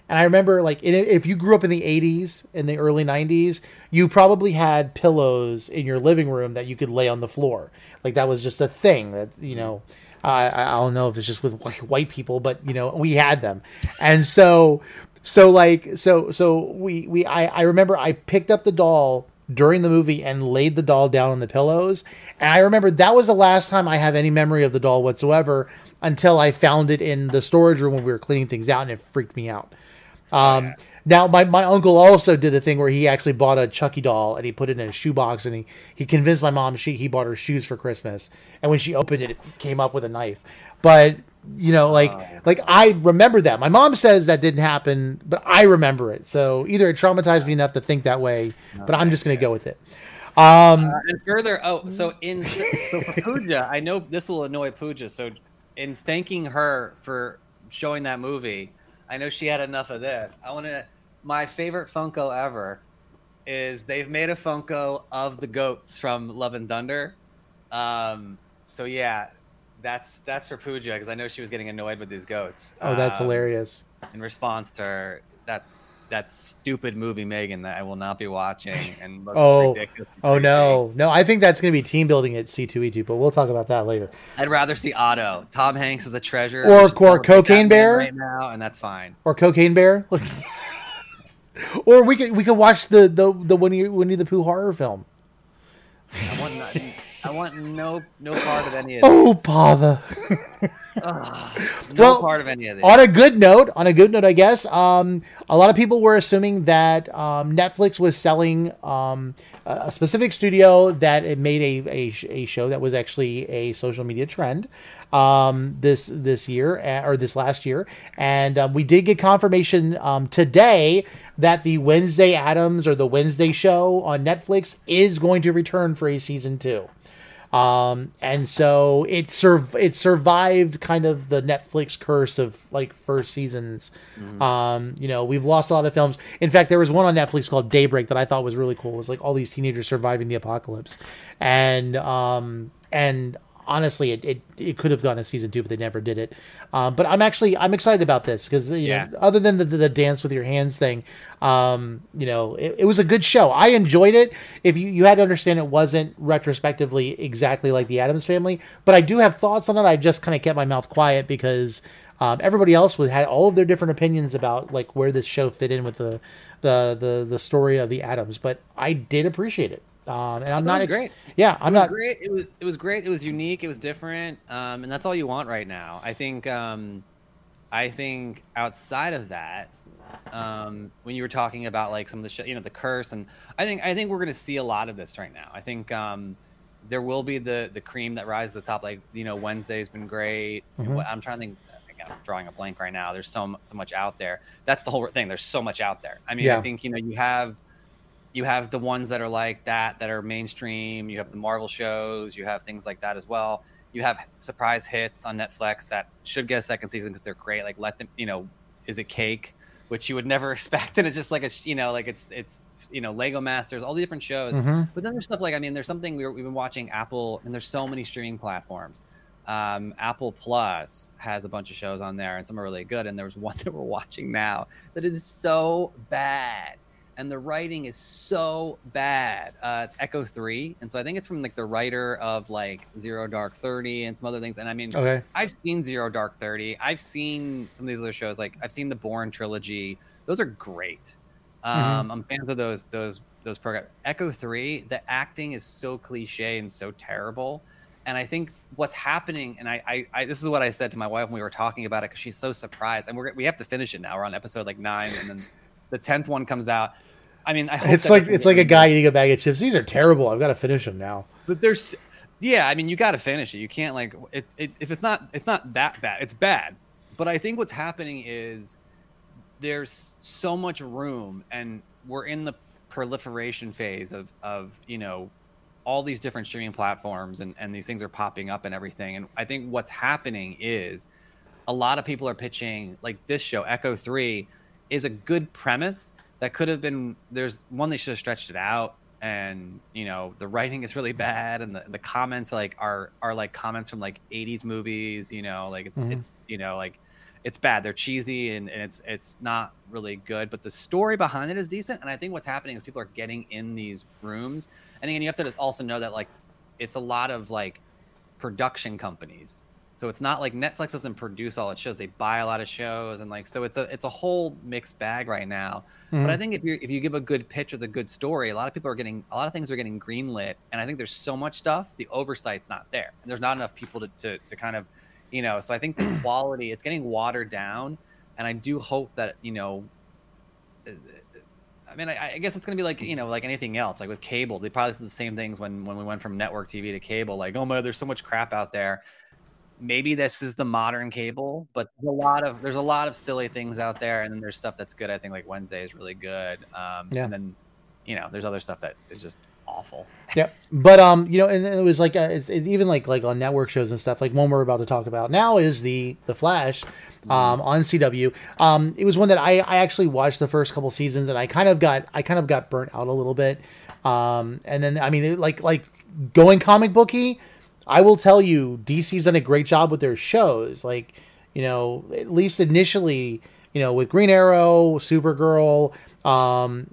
And I remember, like, if you grew up in the 80s, in the early 90s, you probably had pillows in your living room that you could lay on the floor. Like, that was just a thing that, you know, I don't know if it's just with white people, but, you know, we had them. And I remember I picked up the doll during the movie and laid the doll down on the pillows. And I remember that was the last time I have any memory of the doll whatsoever, until I found it in the storage room when we were cleaning things out, and it freaked me out. Now, my uncle also did the thing where he actually bought a Chucky doll and he put it in a shoebox, and he convinced my mom he bought her shoes for Christmas. And when she opened it, it came up with a knife. But, you know, like I remember that. My mom says that didn't happen, but I remember it. So either it traumatized me enough to think that way, but I'm just going to go with it. And further, for Pooja, I know this will annoy Pooja. So in thanking her for showing that movie, I know she had enough of this. My favorite Funko ever is they've made a Funko of the goats from Love and Thunder. So yeah, that's for Pooja, because I know she was getting annoyed with these goats. Oh, that's hilarious. In response to her, that stupid movie Megan that I will not be watching and looks ridiculous. Oh no. No, I think that's gonna be team building at C2E2, but we'll talk about that later. I'd rather see Otto. Tom Hanks is a treasure. Or Cocaine Bear right now, and that's fine. Or Cocaine Bear. Or we could watch the Winnie the Pooh horror film. I want I want no part of any of this. Oh, bother. Part of any of this. On a good note, I guess, a lot of people were assuming that Netflix was selling a specific studio that it made a show that was actually a social media trend this year or this last year. And we did get confirmation today that the Wednesday Addams or the Wednesday show on Netflix is going to return for a season 2. And so it survived kind of the Netflix curse of like first seasons. Mm-hmm. We've lost a lot of films. In fact, there was one on Netflix called Daybreak that I thought was really cool. It was like all these teenagers surviving the apocalypse. And honestly, it could have gone to season 2, but they never did it. But I'm excited about this because, you know, other than the dance with your hands thing, it was a good show. I enjoyed it. If you had to understand, it wasn't retrospectively exactly like the Addams Family, but I do have thoughts on it. I just kind of kept my mouth quiet because everybody else had all of their different opinions about like where this show fit in with the story of the Addams. But I did appreciate it. And I'm not great. Yeah, I'm not great. It was great. It was unique. It was different. And that's all you want right now. I think outside of that, when you were talking about like some of the show, the curse, and I think we're going to see a lot of this right now. I think there will be the cream that rises to the top. Like, Wednesday's been great. Mm-hmm. I'm trying to think. I'm drawing a blank right now. There's so much out there. That's the whole thing. There's so much out there. I mean, yeah. I think you have. You have the ones that are like that are mainstream. You have the Marvel shows. You have things like that as well. You have surprise hits on Netflix that should get a second season because they're great. Like, let them, Is It Cake, which you would never expect, and it's just like it's Lego Masters, all the different shows. Mm-hmm. But then there's stuff like there's something we've been watching Apple, and there's so many streaming platforms. Apple Plus has a bunch of shows on there, and some are really good. And there was one that we're watching now that is so bad. And the writing is so bad. It's Echo 3. And so I think it's from like the writer of like Zero Dark 30 and some other things. And okay. I've seen Zero Dark 30. I've seen some of these other shows. Like I've seen the Bourne trilogy. Those are great. Mm-hmm. I'm fans of those programs. Echo 3, the acting is so cliche and so terrible. And I think what's happening, and I this is what I said to my wife when we were talking about it, because she's so surprised. And we have to finish it now. We're on episode like 9 and then the 10th one comes out. I hope it's like a guy eating a bag of chips. These are terrible. I've got to finish them now. But you got to finish it. You can't if it's not that bad. It's bad. But I think what's happening is there's so much room, and we're in the proliferation phase of all these different streaming platforms, and these things are popping up and everything. And I think what's happening is a lot of people are pitching like this show, Echo 3, is a good premise. That could have been. There's one they should have stretched it out, and the writing is really bad, and the comments like are like comments from like 80s movies. It's bad. They're cheesy, and it's not really good. But the story behind it is decent, and I think what's happening is people are getting in these rooms, and again, you have to just also know that like it's a lot of like production companies. So it's not like Netflix doesn't produce all its shows; they buy a lot of shows, and like so it's a whole mixed bag right now. Mm-hmm. But I think if you give a good pitch with a good story, a lot of things are getting greenlit, and I think there's so much stuff the oversight's not there, and there's not enough people to kind of, So I think the quality it's getting watered down, and I do hope that I guess it's going to be like, like anything else, like with cable, they probably did the same things when we went from network TV to cable. Like, oh my, there's so much crap out there. Maybe this is the modern cable, but there's a lot of silly things out there, and then there's stuff that's good. I think like Wednesday is really good, and then there's other stuff that is just awful. Yeah, but and it was like it's even like on network shows and stuff. Like one we're about to talk about now is the Flash on CW. It was one that I actually watched the first couple seasons, and I kind of got burnt out a little bit, and then like going comic booky. I will tell you, DC's done a great job with their shows. Like, at least initially, with Green Arrow, Supergirl,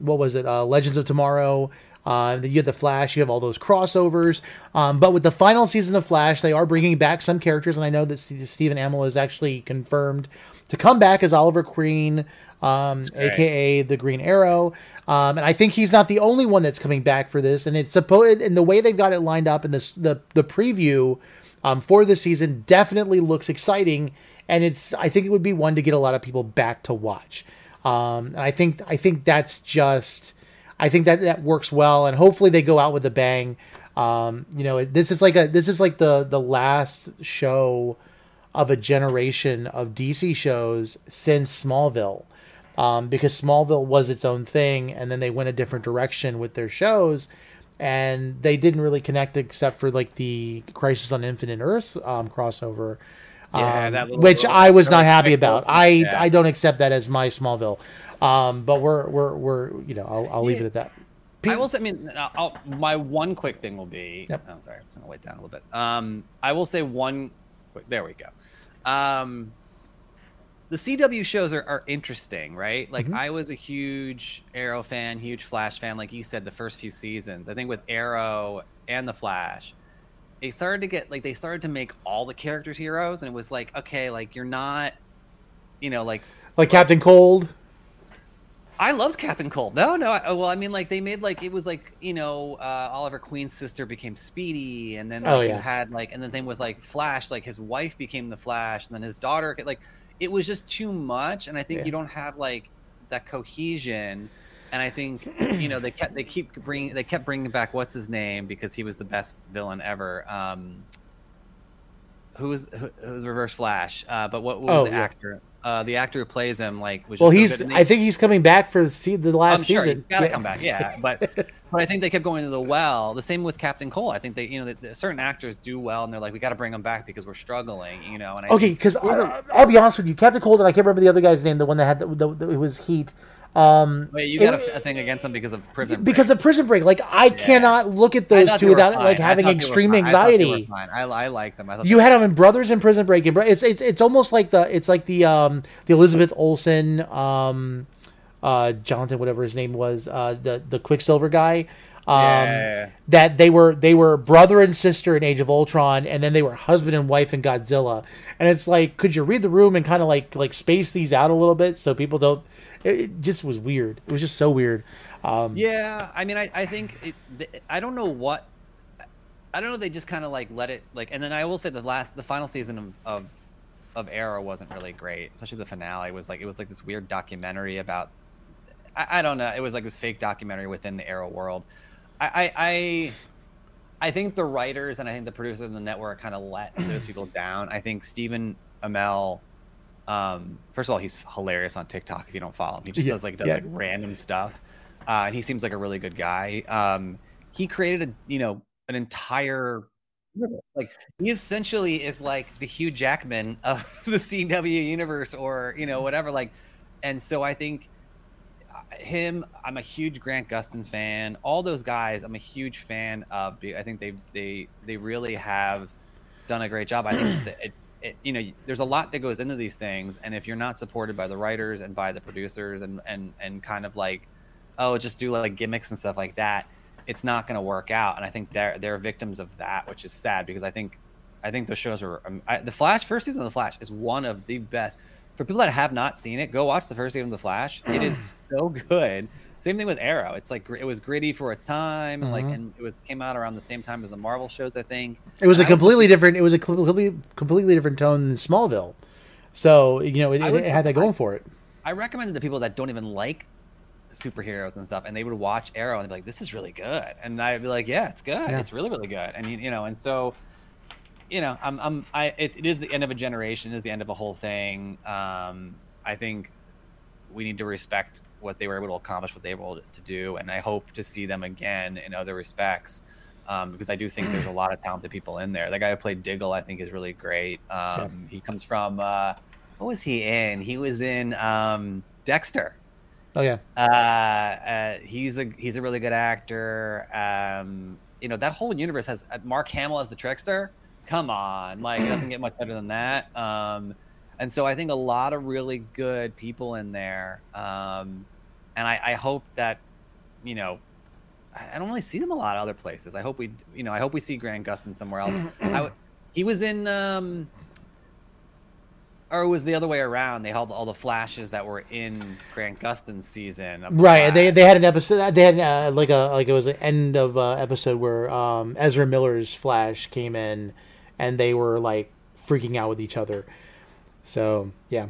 Legends of Tomorrow, You have The Flash, you have all those crossovers. But with the final season of Flash, they are bringing back some characters, and I know that Stephen Amell is actually confirmed to come back as Oliver Queen, aka the Green Arrow. And I think he's not the only one that's coming back for this. And it's supposed, and the way they've got it lined up in this, the preview for this season definitely looks exciting. And it's, I think it would be one to get a lot of people back to watch. And I think that's just, I think that works well, and hopefully they go out with a bang. You know, this is like the last show of a generation of DC shows since Smallville, because Smallville was its own thing, and then they went a different direction with their shows, and they didn't really connect except for like the Crisis on Infinite Earths crossover. Yeah, that little, which I was not happy about. I don't accept that as my Smallville. But we're you know, I'll leave it at that. I will say, I mean, my one quick thing will be, yep. Oh, sorry, I'm going to wait down a little bit. I will say one quick, there we go. The CW shows are interesting, right? Like, mm-hmm. I was a huge Arrow fan, huge Flash fan. Like you said, the first few seasons, I think with Arrow and the Flash, it started to get, like, they started to make all the characters heroes, and it was like, okay, like, you're not, you know, like Captain Cold. I loved Captain Cold. They made, like, it was like, you know, Oliver Queen's sister became Speedy, and then you had, like, and the thing with, like, Flash, like, his wife became the Flash, and then his daughter, like, it was just too much, and I think you don't have, like, that cohesion. And I think, you know, they kept bringing back what's his name, because he was the best villain ever. Who was Reverse Flash? But what was the actor? The actor who plays him, like, was just I think he's coming back for the last season. He's gotta come back, yeah. But I think they kept going to the well. The same with Captain Cole. I think they, you know, that certain actors do well, and they're like, we got to bring them back because we're struggling, you know. And because I'll be honest with you, Captain Cold, and I can't remember the other guy's name, the one that had it was Heat. Wait, you got a thing against them because of Prison Break. Because of Prison Break, like, I cannot look at those two without like having extreme anxiety. I like them. You had them in Brothers in Prison Break. It's almost like the Elizabeth Olsen, Jonathan, whatever his name was, the Quicksilver guy. That they were brother and sister in Age of Ultron, and then they were husband and wife in Godzilla. And it's like, could you read the room and kind of like space these out a little bit so people don't? It just was weird. It was just so weird. I mean, I think I don't know. They just kind of like let it like. And then I will say the final season of Arrow wasn't really great, especially the finale. It was like this weird documentary about. I don't know. It was like this fake documentary within the Arrow world. I think the writers and I think the producers and the network kind of let those people down. I think Stephen Amell. First of all, he's hilarious on TikTok. If you don't follow him, he just does random stuff. And he seems like a really good guy. He created an entire universe. Like, he essentially is like the Hugh Jackman of the CW universe, or whatever. Like, and so I think. Him, I'm a huge Grant Gustin fan. All those guys, I'm a huge fan of. I think they really have done a great job. I think that there's a lot that goes into these things, and if you're not supported by the writers and by the producers and kind of like, just do like gimmicks and stuff like that, it's not going to work out. And I think they're victims of that, which is sad, because I think those shows were. The Flash, first season of The Flash is one of the best. For people that have not seen it, go watch the first season of The Flash. It is so good. Same thing with Arrow. It's like it was gritty for its time, mm-hmm. And it came out around the same time as the Marvel shows. I think it was different. It was a completely different tone than Smallville. So it had that going for it. I recommended to people that don't even like superheroes and stuff, and they would watch Arrow and they'd be like, "This is really good," and I'd be like, "Yeah, it's good. Yeah. It's really, really good." And so. It is the end of a generation, it is the end of a whole thing. I think we need to respect what they were able to accomplish, what they were able to do, and I hope to see them again in other respects, because I do think there's a lot of talented people in there. The guy who played Diggle, I think, is really great. He comes from, what was he in? He was in Dexter. Oh, yeah. He's a really good actor. That whole universe has Mark Hamill as the trickster. Come on, it doesn't get much better than that. And so I think a lot of really good people in there. And I hope that, I don't really see them a lot of other places. I hope we, you know, I hope we see Grant Gustin somewhere else. He was in, or it was the other way around. They held all the flashes that were in Grant Gustin's season. Right. They had an episode. They had like it was the end of episode where Ezra Miller's Flash came in, and they were like freaking out with each other. So yeah.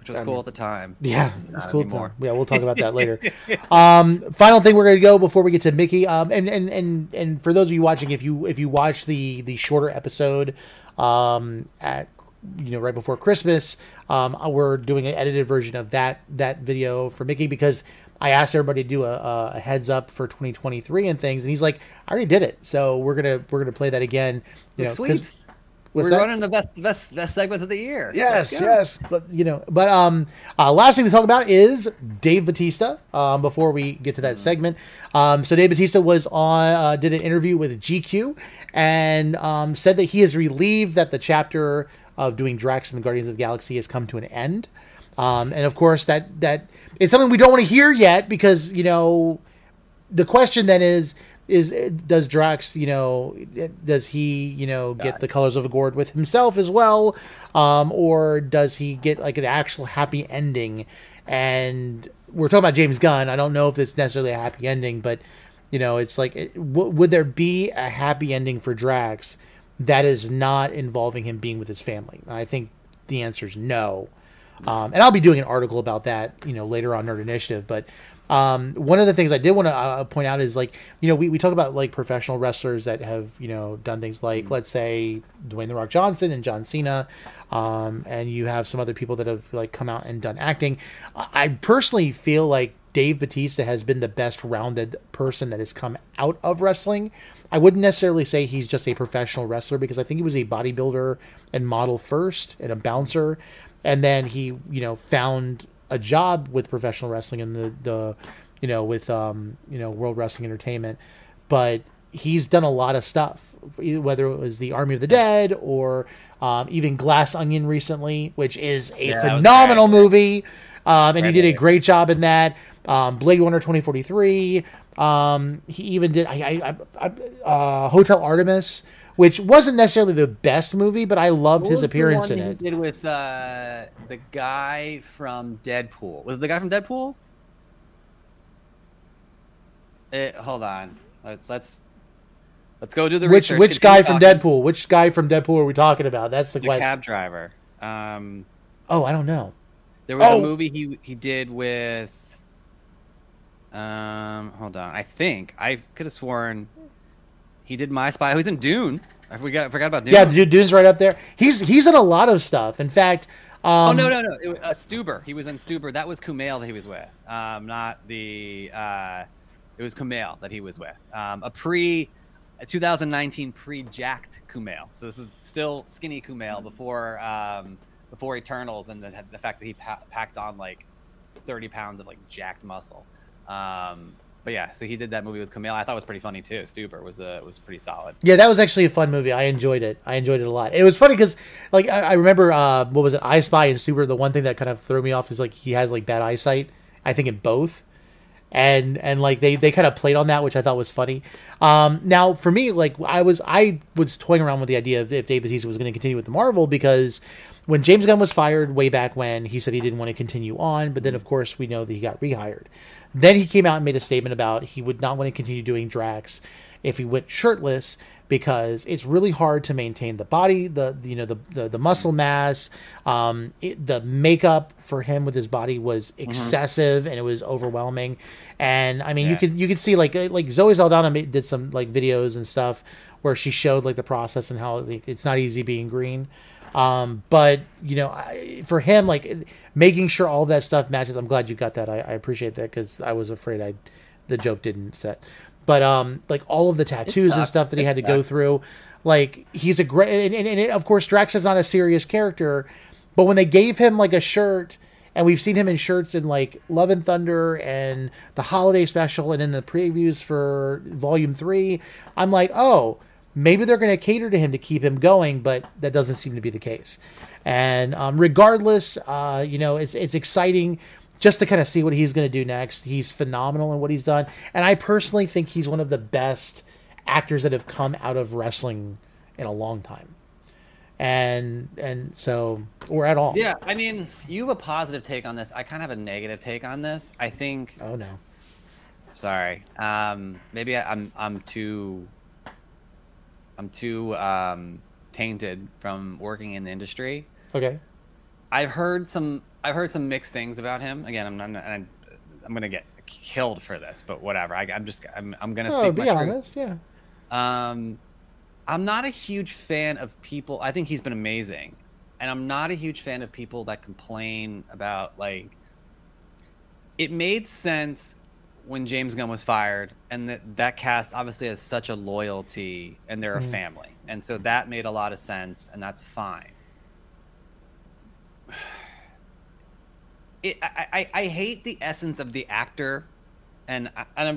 Which was cool at the time. Yeah, it was cool at the time. Yeah, we'll talk about that later. Final thing we're gonna go before we get to Mickey. And for those of you watching, if you watch the shorter episode, at right before Christmas, we're doing an edited version of that video for Mickey, because I asked everybody to do a heads up for 2023 and things, and he's like, I already did it, so we're gonna play that again. You know, sweeps. We're running the best segments of the year. Yes. But, last thing to talk about is Dave Bautista. Before we get to that segment, so Dave Bautista was on did an interview with GQ and said that he is relieved that the chapter of doing Drax and the Guardians of the Galaxy has come to an end. And of course, that it's something we don't want to hear yet, because the question then is does Drax, does he, get the colors of a gourd with himself as well? Or does he get like an actual happy ending? And we're talking about James Gunn. I don't know if it's necessarily a happy ending, but it's like, would there be a happy ending for Drax that is not involving him being with his family? I think the answer is no. And I'll be doing an article about that, later on Nerd Initiative, but one of the things I did want to point out is, we talk about professional wrestlers that have, done things like, let's say, Dwayne The Rock Johnson and John Cena. And you have some other people that have come out and done acting. I personally feel like Dave Bautista has been the best rounded person that has come out of wrestling. I wouldn't necessarily say he's just a professional wrestler, because I think he was a bodybuilder and model first and a bouncer. And then he, found a job with professional wrestling and with World Wrestling Entertainment, but he's done a lot of stuff, whether it was the Army of the Dead or even Glass Onion recently, which is a phenomenal movie. And he did a great job in that. Blade Runner 2043. He even did Hotel Artemis, which wasn't necessarily the best movie, but I loved his appearance in it. He did with the guy from Deadpool. Was it the guy from Deadpool? Hold on. Let's go do the research. Which guy from Deadpool? Which guy from Deadpool are we talking about? That's the question. The cab driver. I don't know. There was a movie he did with. Hold on. I think I could have sworn. He did My Spy. He's in Dune. I forgot about Dune. Yeah, Dune's right up there. He's in a lot of stuff. In fact, no. It was, Stuber. He was in Stuber. That was Kumail that he was with. It was Kumail that he was with. A pre-2019 pre-jacked Kumail. So this is still skinny Kumail before before Eternals, and the fact that he packed on 30 pounds of jacked muscle. But yeah, so he did that movie with Kumail. I thought it was pretty funny too. Stuber was pretty solid. Yeah, that was actually a fun movie. I enjoyed it. I enjoyed it a lot. It was funny because I remember what was it? I Spy and Stuber. The one thing that kind of threw me off is he has bad eyesight. I think in both, and they kind of played on that, which I thought was funny. Now for me, I was toying around with the idea of if Dave Bautista was going to continue with the Marvel, because when James Gunn was fired way back when, he said he didn't want to continue on, but then of course we know that he got rehired. Then he came out and made a statement about he would not want to continue doing Drax if he went shirtless, because it's really hard to maintain the body, the muscle mass. The makeup for him with his body was excessive and it was overwhelming. And I mean, you could see like Zoe Saldana did some videos and stuff where she showed the process and how it's not easy being green. But for him, making sure all that stuff matches. I'm glad you got that. I appreciate that, because I was afraid the joke didn't set. But all of the tattoos and stuff that he had to go through, he's a great. And of course, Drax is not a serious character, but when they gave him a shirt, and we've seen him in shirts in Love and Thunder and the holiday special, and in the previews for Volume 3, I'm like, oh. Maybe they're going to cater to him to keep him going, but that doesn't seem to be the case. And regardless, it's exciting just to kind of see what he's going to do next. He's phenomenal in what he's done. And I personally think he's one of the best actors that have come out of wrestling in a long time. And so, or at all. Yeah, I mean, you have a positive take on this. I kind of have a negative take on this. I think... Oh, no. Sorry. Maybe I'm too tainted from working in the industry. Okay. I've heard some mixed things about him. Again, I'm gonna get killed for this, but whatever. I'm gonna speak my truth. Oh, be honest, yeah. I'm not a huge fan of people. I think he's been amazing, and I'm not a huge fan of people that complain about, like, it made sense when James Gunn was fired, and that cast obviously has such a loyalty, and they're a family, and so that made a lot of sense, and that's fine. I hate the essence of the actor, and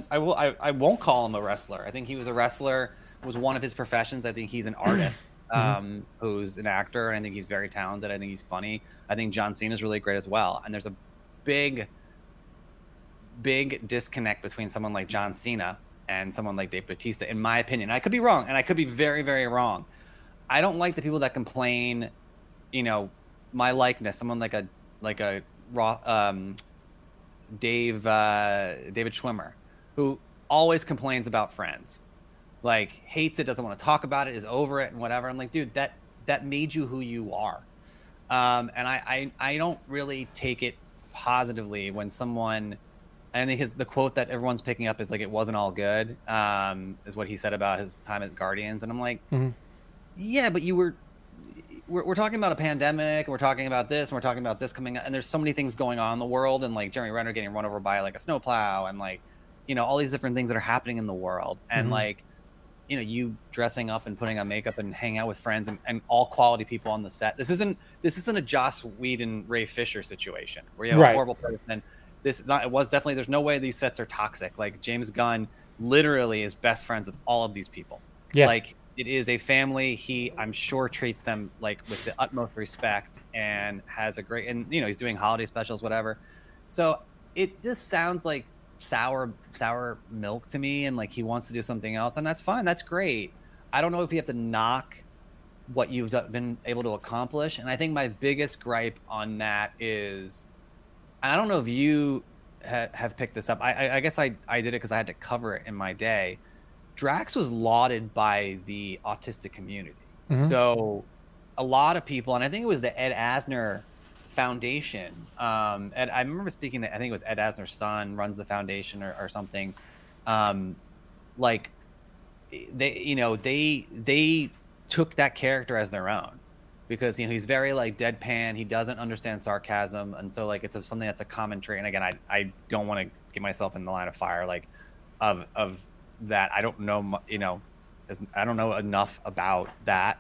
I won't call him a wrestler. I think he was a wrestler. It was one of his professions. I think he's an artist who's an actor, and I think he's very talented. I think he's funny. I think John Cena is really great as well. And there's a big disconnect between someone like John Cena and someone like Dave Bautista, in my opinion. I could be wrong, and I could be very, very wrong. I don't like the people that complain, you know, my likeness. Someone like a David Schwimmer, who always complains about Friends, like hates it, doesn't want to talk about it, is over it and whatever. I'm like, dude, that made you who you are. And I don't really take it positively when someone, I think the quote that everyone's picking up is like, it wasn't all good, is what he said about his time at Guardians. And I'm like, yeah, but we're talking about a pandemic, and we're talking about this, and we're talking about this coming up, and there's so many things going on in the world, and like Jeremy Renner getting run over by like a snowplow, and like, you know, all these different things that are happening in the world. And like, you know, you dressing up and putting on makeup and hanging out with friends and all quality people on the set. This isn't a Joss Whedon, Ray Fisher situation where you have a horrible person. There's no way these sets are toxic. Like James Gunn literally is best friends with all of these people. Yeah. Like, it is a family. He, I'm sure, treats them like with the utmost respect and has a great, and you know, he's doing holiday specials, whatever. So it just sounds like sour milk to me, and like he wants to do something else, and that's fine. That's great. I don't know if you have to knock what you've been able to accomplish. And I think my biggest gripe on that is, I don't know if you have picked this up. I guess I did it because I had to cover it in my day. Drax was lauded by the autistic community. So a lot of people, and I think it was the Ed Asner Foundation. And I remember speaking to, I think it was Ed Asner's son runs the foundation or something. Like they, you know, they took that character as their own because, you know, he's very like deadpan. He doesn't understand sarcasm. And so like, it's something that's a commentary. And again, I don't want to get myself in the line of fire, like of that. I don't know, you know, I don't know enough about that,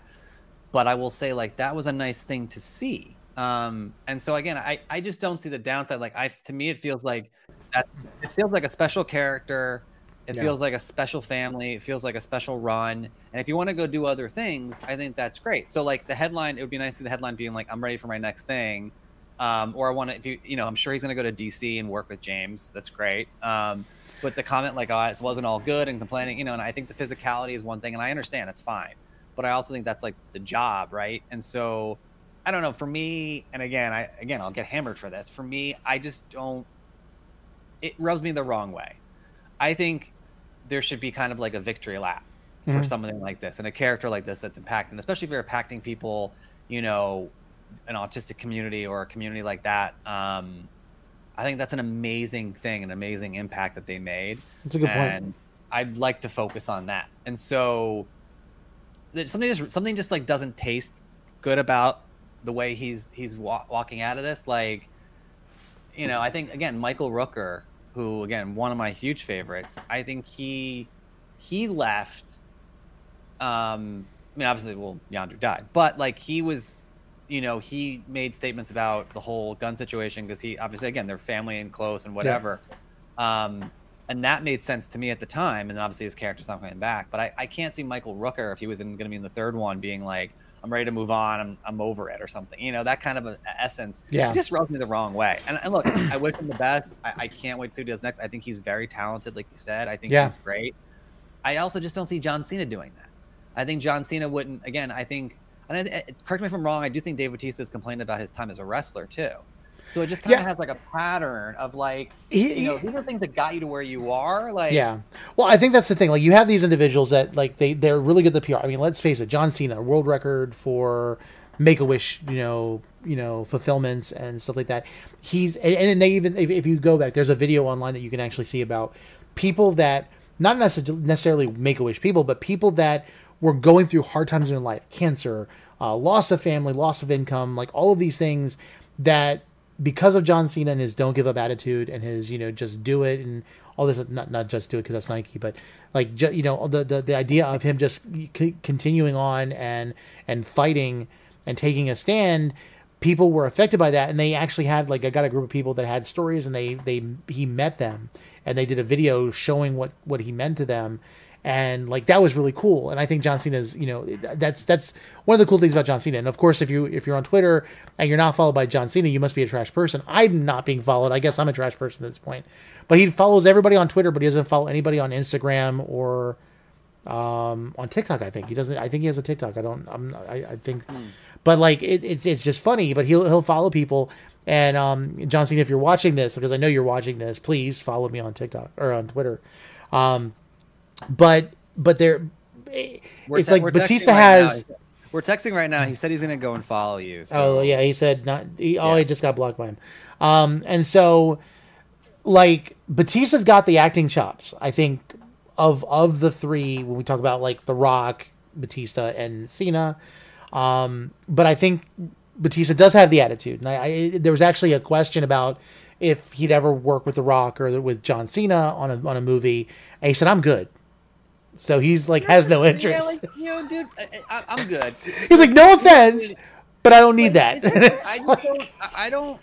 but I will say like that was a nice thing to see. And so again, I just don't see the downside. Like to me, it feels like that. It feels like a special character. It feels like a special family. It feels like a special run. And if you want to go do other things, I think that's great. So like the headline, it would be nice to see the headline being like, I'm ready for my next thing. Or I want to, if you know, I'm sure he's going to go to DC and work with James. That's great. But the comment like, oh, it wasn't all good and complaining, you know, and I think the physicality is one thing, and I understand it's fine. But I also think that's like the job, right? And so, I don't know, for me, and again, I'll get hammered for this. For me, I just don't, it rubs me the wrong way. I think there should be kind of like a victory lap for something like this, and a character like this that's impacting, especially if you're impacting people, you know, an autistic community or a community like that. I think that's an amazing thing, an amazing impact that they made. That's a good point. I'd like to focus on that. And so something just like doesn't taste good about the way he's walking out of this. Like, you know, I think again, Michael Rooker, who again, one of my huge favorites, I think he left. I mean, obviously, well, Yondu died, but like he was, you know, he made statements about the whole gun situation because he obviously, again, they're family and close and whatever. Yeah. And that made sense to me at the time. And obviously his character's not coming back, but I can't see Michael Rooker, if he was going to be in the third one, being like, I'm ready to move on. I'm over it or something, you know, that kind of an essence. Yeah. It just rubbed me the wrong way. And look, I wish him the best. I can't wait to see what he does next. I think he's very talented. Like you said, I think he's great. I also just don't see John Cena doing that. I think John Cena wouldn't, again, I think, and correct me if I'm wrong, I do think Dave Bautista has complained about his time as a wrestler too. So it just kind of has like a pattern of like, you know, these are things that got you to where you are. Like, well, I think that's the thing. Like, you have these individuals that like they're really good at the PR. I mean, let's face it, John Cena, world record for Make-A-Wish, you know, fulfillments and stuff like that. He's and they even if you go back, there's a video online that you can actually see about people that not necessarily Make-A-Wish people, but people that were going through hard times in their life, cancer, loss of family, loss of income, like all of these things that. Because of John Cena and his don't give up attitude and his, you know, just do it and all this, not just do it because that's Nike, but like, you know, the idea of him just continuing on and fighting and taking a stand, people were affected by that. And they actually had like, I got a group of people that had stories and he met them and they did a video showing what he meant to them. And like, that was really cool. And I think John Cena's, you know, that's one of the cool things about John Cena. And of course, if you're on Twitter and you're not followed by John Cena, you must be a trash person. I'm not being followed. I guess I'm a trash person at this point, but he follows everybody on Twitter, but he doesn't follow anybody on Instagram or, on TikTok. I think he doesn't, I think he has a TikTok. But like, it's just funny, but he'll follow people. And, John Cena, if you're watching this, because I know you're watching this, please follow me on TikTok or on Twitter. But there, it's like Bautista has. We're texting right now. He said he's gonna go and follow you. So. Oh yeah, he said not. He just got blocked by him. And so, like Bautista's got the acting chops. I think of the three when we talk about like The Rock, Bautista, and Cena. But I think Bautista does have the attitude. And there was actually a question about if he'd ever work with The Rock or with John Cena on a movie. And he said, "I'm good." So he's like, has no interest. Yeah, like, you know, dude, I'm good. He's like, no offense, but I don't need that. I don't,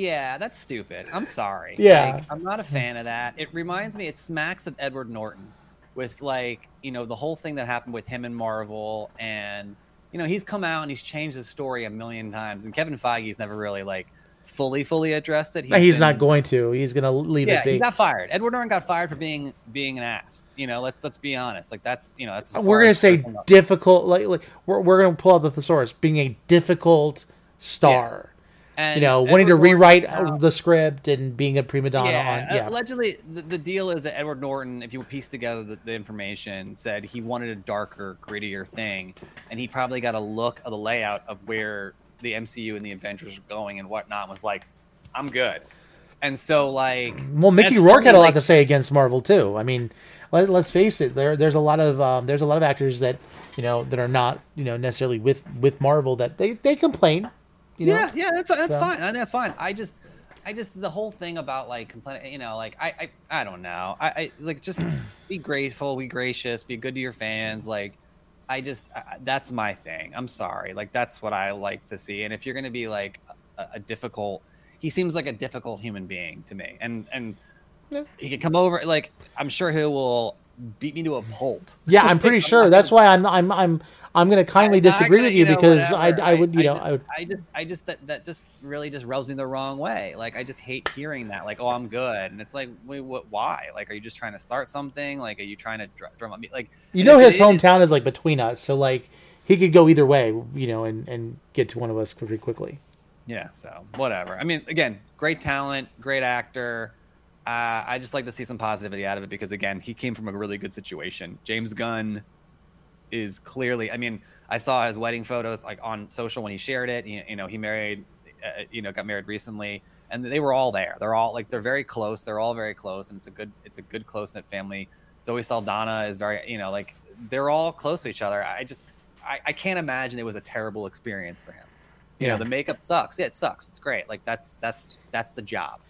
that's stupid. I'm sorry. Yeah. Like, I'm not a fan of that. It reminds me, it smacks of Edward Norton with like, you know, the whole thing that happened with him in Marvel. And, you know, he's come out and he's changed his story 1,000,000 times. And Kevin Feige's never really like fully addressed it. He's not going to. He's going to leave it be. Yeah, he got fired. Edward Norton got fired for being an ass. You know, let's be honest. Like that's, you know, that's we're going to say difficult. Like we're going to pull out the thesaurus. Being a difficult star. Yeah. And, you know, wanting to rewrite the script and being a prima donna. Yeah, allegedly the deal is that Edward Norton, if you piece together the information, said he wanted a darker, grittier thing, and he probably got a look of the layout of where the MCU and the Avengers are going and whatnot, was like, I'm good. And so like, well, Mickey Rourke had a lot to say against Marvel too. I mean, let's face it, there's a lot of actors that, you know, that are not, you know, necessarily with Marvel that they complain, you know? Yeah, that's fine. I think that's fine. I just the whole thing about like complaining, you know, like I don't know. I like, just be grateful, be gracious, be good to your fans. Like, that's my thing. I'm sorry. Like, that's what I like to see. And if you're going to be like he seems like a difficult human being to me. And yeah. He could come over, like, I'm sure he will beat me to a pulp. Yeah, I'm pretty sure. That's why I'm going to kindly disagree with you, because that really just rubs me the wrong way. Like, I just hate hearing that. Like, oh, I'm good. And it's like, wait, what, why? Like, are you just trying to start something? Like, are you trying to drum up me? Like, you know, his hometown is like between us. So like, he could go either way, you know, and get to one of us pretty quickly. Yeah. So whatever. I mean, again, great talent, great actor. I just like to see some positivity out of it, because again, he came from a really good situation. James Gunn is clearly, I mean, I saw his wedding photos like on social when he shared it. You know, he married, got married recently, and they were all there. They're all like, they're very close. They're all very close, and it's a good close knit family. Zoe Saldana is very, you know, like they're all close to each other. I can't imagine it was a terrible experience for him. You know, the makeup sucks. Yeah, it sucks. It's great. Like that's the job.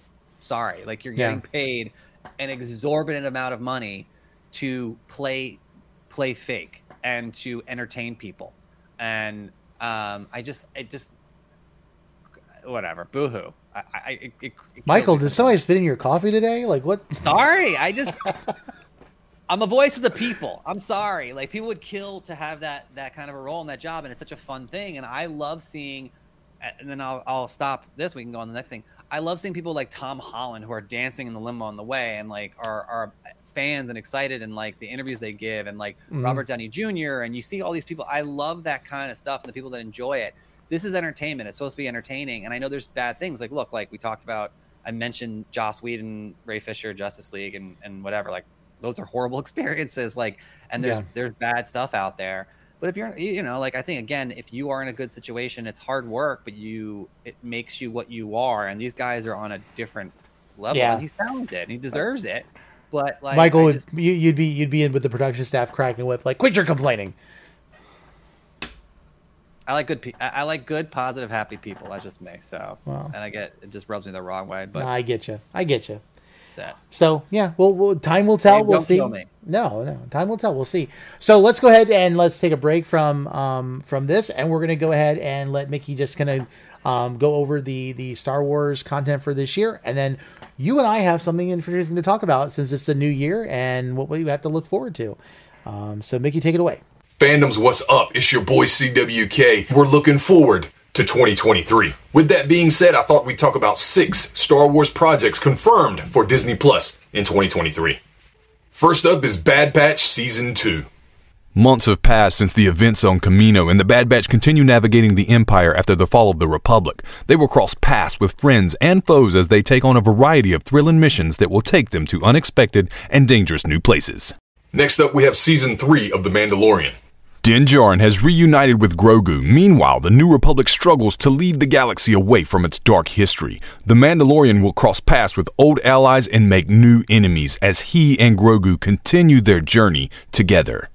Sorry, like you're getting paid an exorbitant amount of money to play fake and to entertain people, and I just whatever. Boohoo. Michael, did somebody spit in your coffee today? Like what? Sorry, I just I'm a voice of the people. I'm sorry. Like, people would kill to have that kind of a role in that job, and it's such a fun thing. And I love seeing, and then I'll stop this. We can go on the next thing. I love seeing people like Tom Holland who are dancing in the limo on the way and like are fans and excited, and like the interviews they give, and like Robert Downey Jr. And you see all these people. I love that kind of stuff and the people that enjoy it. This is entertainment. It's supposed to be entertaining. And I know there's bad things. Like, look, like we talked about, I mentioned Joss Whedon, Ray Fisher, Justice League, and whatever. Like, those are horrible experiences. Like, and there's bad stuff out there. But if you're, you know, like, I think, again, if you are in a good situation, it's hard work, but it makes you what you are. And these guys are on a different level. Yeah. And he's talented and he deserves it. But like, Michael, you'd be in with the production staff cracking whip, like, quit your complaining. I like good, positive, happy people. That's just me. So, wow. And I get it just rubs me the wrong way. But no, I get you. That. So yeah, well, time will tell. Hey, we'll see. No, time will tell. We'll see. So let's go ahead and let's take a break from this, and we're gonna go ahead and let Mickey just kind of go over the Star Wars content for this year, and then you and I have something interesting to talk about since it's a new year and what we have to look forward to. So Mickey, take it away. Fandoms, what's up? It's your boy CWK. We're looking forward to 2023. With that being said, I thought we'd talk about 6 Star Wars projects confirmed for Disney Plus in 2023. First up is Bad Batch Season 2. Months have passed since the events on Kamino, and the Bad Batch continue navigating the Empire after the fall of the Republic. They will cross paths with friends and foes as they take on a variety of thrilling missions that will take them to unexpected and dangerous new places. Next up, we have Season 3 of The Mandalorian. Din Djarin has reunited with Grogu. Meanwhile, the New Republic struggles to lead the galaxy away from its dark history. The Mandalorian will cross paths with old allies and make new enemies as he and Grogu continue their journey together.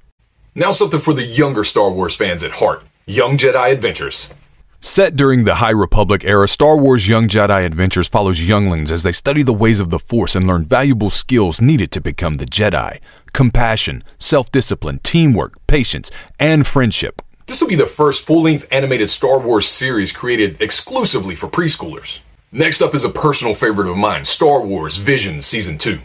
Now something for the younger Star Wars fans at heart. Young Jedi Adventures. Set during the High Republic era, Star Wars Young Jedi Adventures follows younglings as they study the ways of the Force and learn valuable skills needed to become the Jedi. Compassion, self-discipline, teamwork, patience, and friendship. This will be the first full-length animated Star Wars series created exclusively for preschoolers. Next up is a personal favorite of mine, Star Wars Vision Season 2.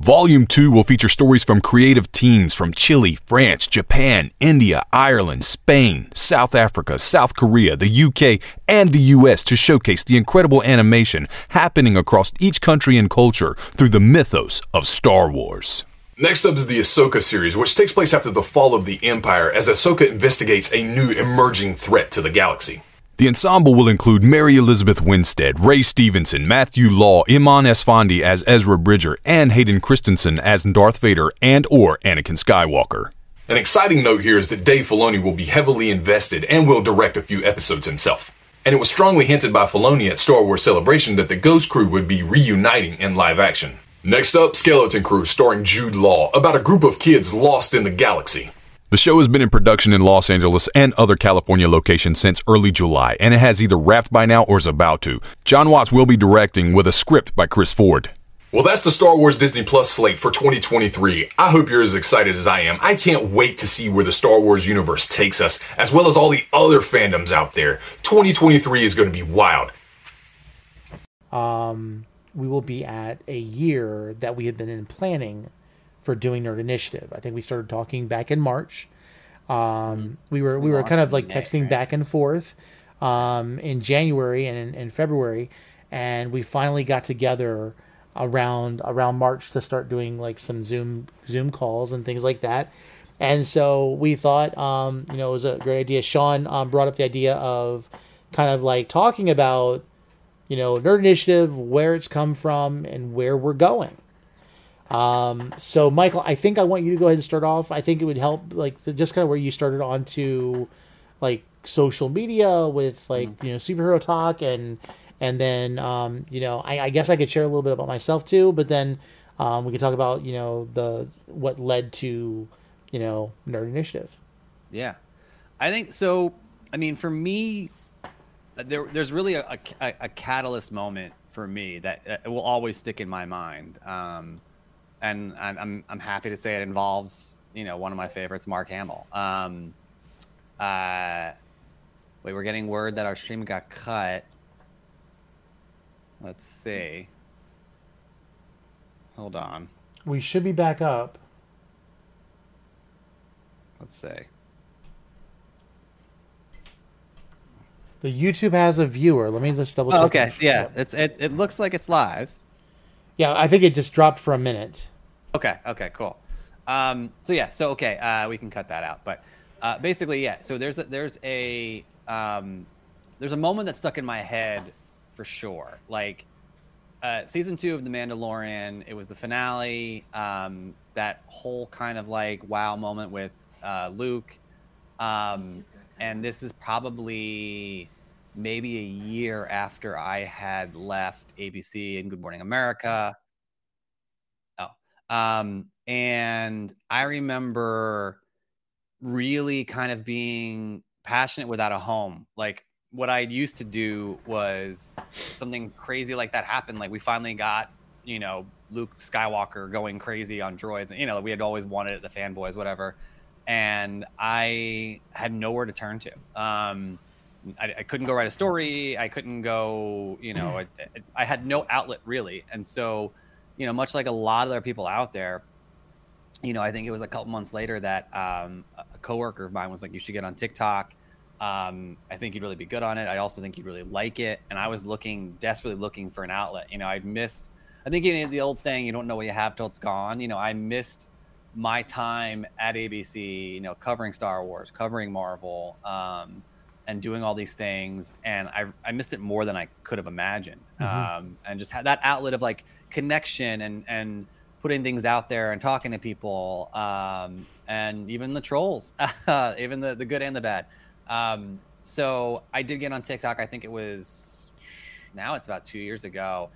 Volume 2 will feature stories from creative teams from Chile, France, Japan, India, Ireland, Spain, South Africa, South Korea, the UK, and the US to showcase the incredible animation happening across each country and culture through the mythos of Star Wars. Next up is the Ahsoka series, which takes place after the fall of the Empire as Ahsoka investigates a new emerging threat to the galaxy. The ensemble will include Mary Elizabeth Winstead, Ray Stevenson, Matthew Law, Iman Esfandi as Ezra Bridger, and Hayden Christensen as Darth Vader and/or Anakin Skywalker. An exciting note here is that Dave Filoni will be heavily invested and will direct a few episodes himself. And it was strongly hinted by Filoni at Star Wars Celebration that the Ghost Crew would be reuniting in live action. Next up, Skeleton Crew, starring Jude Law, about a group of kids lost in the galaxy. The show has been in production in Los Angeles and other California locations since early July, and it has either wrapped by now or is about to. John Watts will be directing with a script by Chris Ford. Well, that's the Star Wars Disney Plus slate for 2023. I hope you're as excited as I am. I can't wait to see where the Star Wars universe takes us, as well as all the other fandoms out there. 2023 is going to be wild. We will be at a year that we have been in planning for doing Nerd Initiative. I think we started talking back in March. We were kind of like texting back and forth in January and in February, and we finally got together around March to start doing like some Zoom calls and things like that. And so we thought, you know, it was a great idea. Sean brought up the idea of kind of like talking about, you know, Nerd Initiative, where it's come from and where we're going. So Michael, I think I want you to go ahead and start off. I think it would help, like, just kind of where you started onto like social media with like, you know, superhero talk and then, you know, I guess I could share a little bit about myself too, but then, we could talk about, you know, what led to, you know, Nerd Initiative. Yeah, I think so. I mean, for me, there's really a catalyst moment for me that will always stick in my mind. And I'm happy to say it involves, you know, one of my favorites, Mark Hamill. We were getting word that our stream got cut. Let's see. Hold on. We should be back up. Let's say. The YouTube has a viewer. Let me just double check. Oh, okay, yeah, it looks like it's live. Yeah, I think it just dropped for a minute. Okay, cool. We can cut that out. But basically, yeah. So there's a moment that's stuck in my head for sure. Like season 2 of The Mandalorian. It was the finale. That whole kind of like wow moment with Luke. And this is probably maybe a year after I had left ABC and Good Morning America. And I remember really kind of being passionate without a home. Like what I used to do was something crazy like that happened. Like we finally got, Luke Skywalker going crazy on droids. And, we had always wanted it, the fanboys, whatever. And I had nowhere to turn to. I couldn't go write a story. I couldn't go, I had no outlet really. And so, much like a lot of other people out there, I think it was a couple months later that a coworker of mine was like, you should get on TikTok. I think you'd really be good on it. I also think you'd really like it. And I was desperately looking for an outlet. I'd missed, I think the old saying, you don't know what you have till it's gone. I missed my time at ABC, covering Star Wars, covering Marvel, and doing all these things. And I missed it more than I could have imagined. Mm-hmm. And just had that outlet of like connection and putting things out there and talking to people. And even the trolls, even the good and the bad. So I did get on TikTok. I think it was now it's about 2 years ago.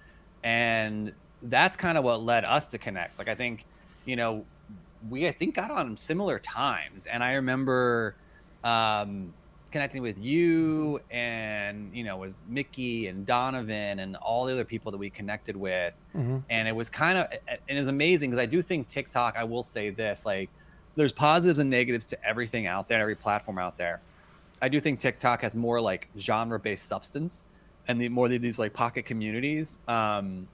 And that's kind of what led us to connect. Like, I think, we got on similar times. And I remember connecting with you and, it was Mickey and Donovan and all the other people that we connected with. Mm-hmm. And it was amazing because I do think TikTok, I will say this, like there's positives and negatives to everything out there, every platform out there. I do think TikTok has more like genre-based substance. And the more these like pocket communities, and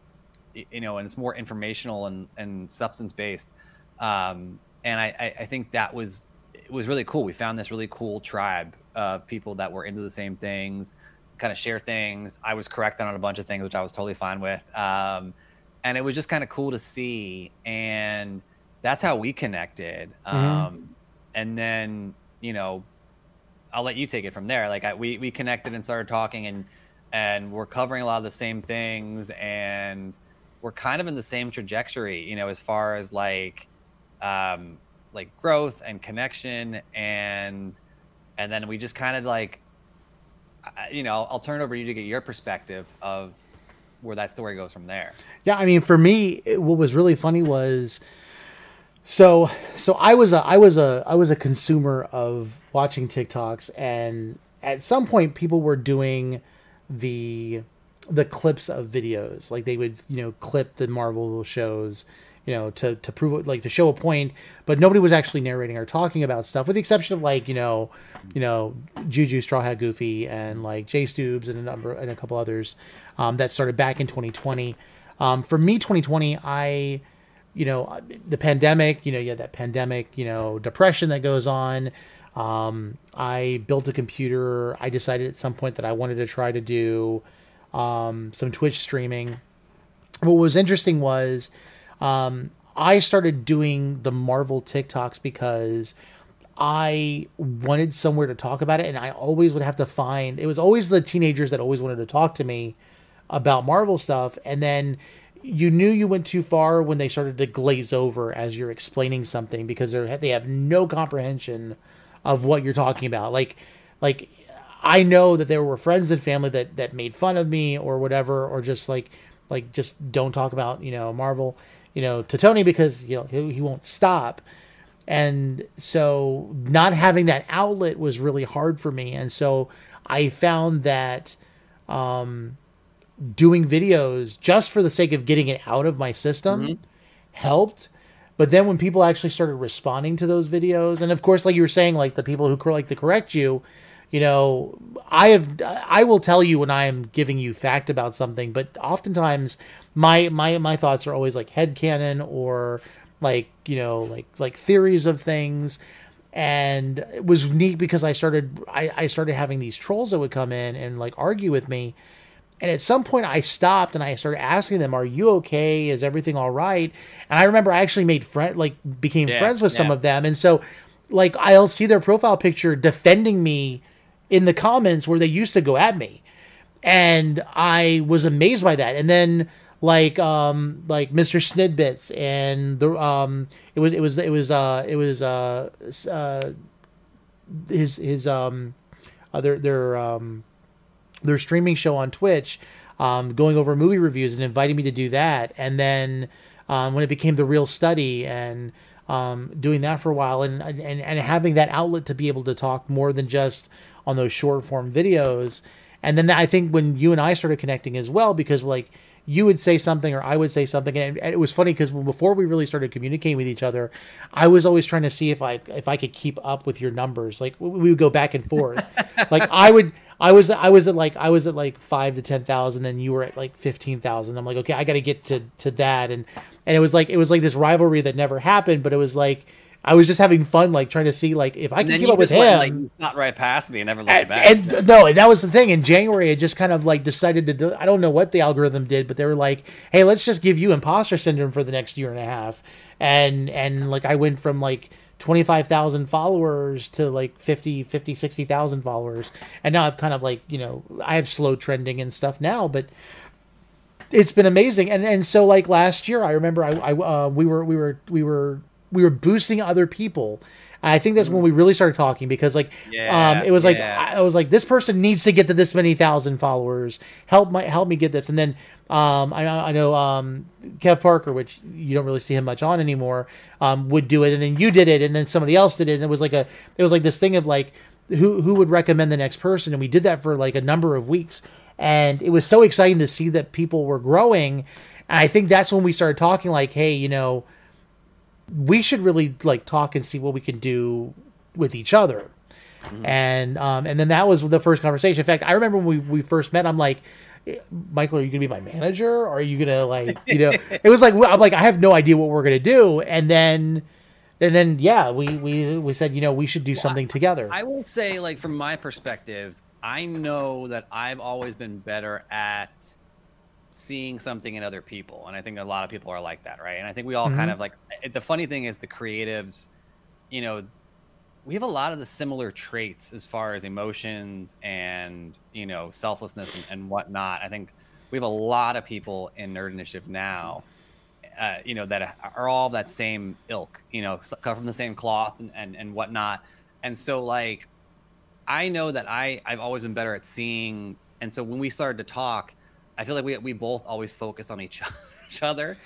it's more informational and substance based. And I think it was really cool. We found this really cool tribe of people that were into the same things, kind of share things. I was correct on a bunch of things, which I was totally fine with. And it was just kind of cool to see. And that's how we connected. Mm-hmm. And then, I'll let you take it from there. Like we connected and started talking and we're covering a lot of the same things and we're kind of in the same trajectory, as far as like growth and connection. And then we just kind of like, I'll turn it over to you to get your perspective of where that story goes from there. Yeah. I mean, for me, what was really funny was, so I was a consumer of watching TikToks, and at some point people were doing the clips of videos. Like they would clip the Marvel shows to prove, like, to show a point, but nobody was actually narrating or talking about stuff, with the exception of like Juju, Straw Hat Goofy, and like Jay Stubbs and a couple others that started back in 2020. For me, 2020, I the pandemic, you had that pandemic, depression that goes on. I built a computer. I decided at some point that I wanted to try to do some Twitch streaming. What was interesting was I started doing the Marvel TikToks because I wanted somewhere to talk about it, and I always would have to find, it was always the teenagers that always wanted to talk to me about Marvel stuff, and then you knew you went too far when they started to glaze over as you're explaining something, because they have no comprehension of what you're talking about. Like I know that there were friends and family that made fun of me or whatever, or just like just don't talk about, Marvel, to Tony, because, he won't stop. And so not having that outlet was really hard for me. And so I found that, doing videos just for the sake of getting it out of my system mm-hmm. helped. But then when people actually started responding to those videos, and of course, like you were saying, like the people who like to correct you, I will tell you when I'm giving you fact about something, but oftentimes my thoughts are always like headcanon or like theories of things. And it was neat because I started having these trolls that would come in and like argue with me. And at some point I stopped and I started asking them, are you okay? Is everything all right? And I remember I actually became friends with some of them. And so like, I'll see their profile picture defending me in the comments where they used to go at me. And I was amazed by that. And then like Mr. Snidbits and the, their streaming show on Twitch, going over movie reviews and inviting me to do that. And then, when it became The Real Study and, doing that for a while and having that outlet to be able to talk more than just on those short form videos. And then I think when you and I started connecting as well, because like you would say something or I would say something. And it was funny because before we really started communicating with each other, I was always trying to see if I could keep up with your numbers. Like we would go back and forth. Like I was at like 5,000 to 10,000, then you were at like 15,000. I'm like, okay, I got to get to that. And it was like this rivalry that never happened, but it was like, I was just having fun, like trying to see, like if I can keep up with him. Went, like, not right past me and never looked back. And no, and that was the thing. In January, I just kind of like decided to do. I don't know what the algorithm did, but they were like, "Hey, let's just give you imposter syndrome for the next year and a half." And like I went from like 25,000 followers to like 50, 60,000 followers, and now I've kind of like I have slow trending and stuff now, but it's been amazing. And so like last year, I remember we were boosting other people. I think that's when we really started talking because I was like, this person needs to get to this many thousand followers. Help me get this. And then, I know, Kev Parker, which you don't really see him much on anymore, would do it. And then you did it. And then somebody else did it. And it was like this thing of like, who would recommend the next person? And we did that for like a number of weeks. And it was so exciting to see that people were growing. And I think that's when we started talking like, hey, we should really like talk and see what we can do with each other. Mm-hmm. And then that was the first conversation. In fact, I remember when we first met, I'm like, Michael, are you gonna be my manager? Or are you gonna like, it was like, I'm like, I have no idea what we're going to do. And then, yeah, we said, we should do something together. I will say like, from my perspective, I know that I've always been better at seeing something in other people, and I think a lot of people are like that, right? And I think we all kind of like the funny thing is the creatives, we have a lot of the similar traits as far as emotions and selflessness and whatnot. I think we have a lot of people in Nerd Initiative now that are all that same ilk, cut from the same cloth and whatnot. And so like I know that I've always been better at seeing, and so when we started to talk, I feel like we both always focus on each other,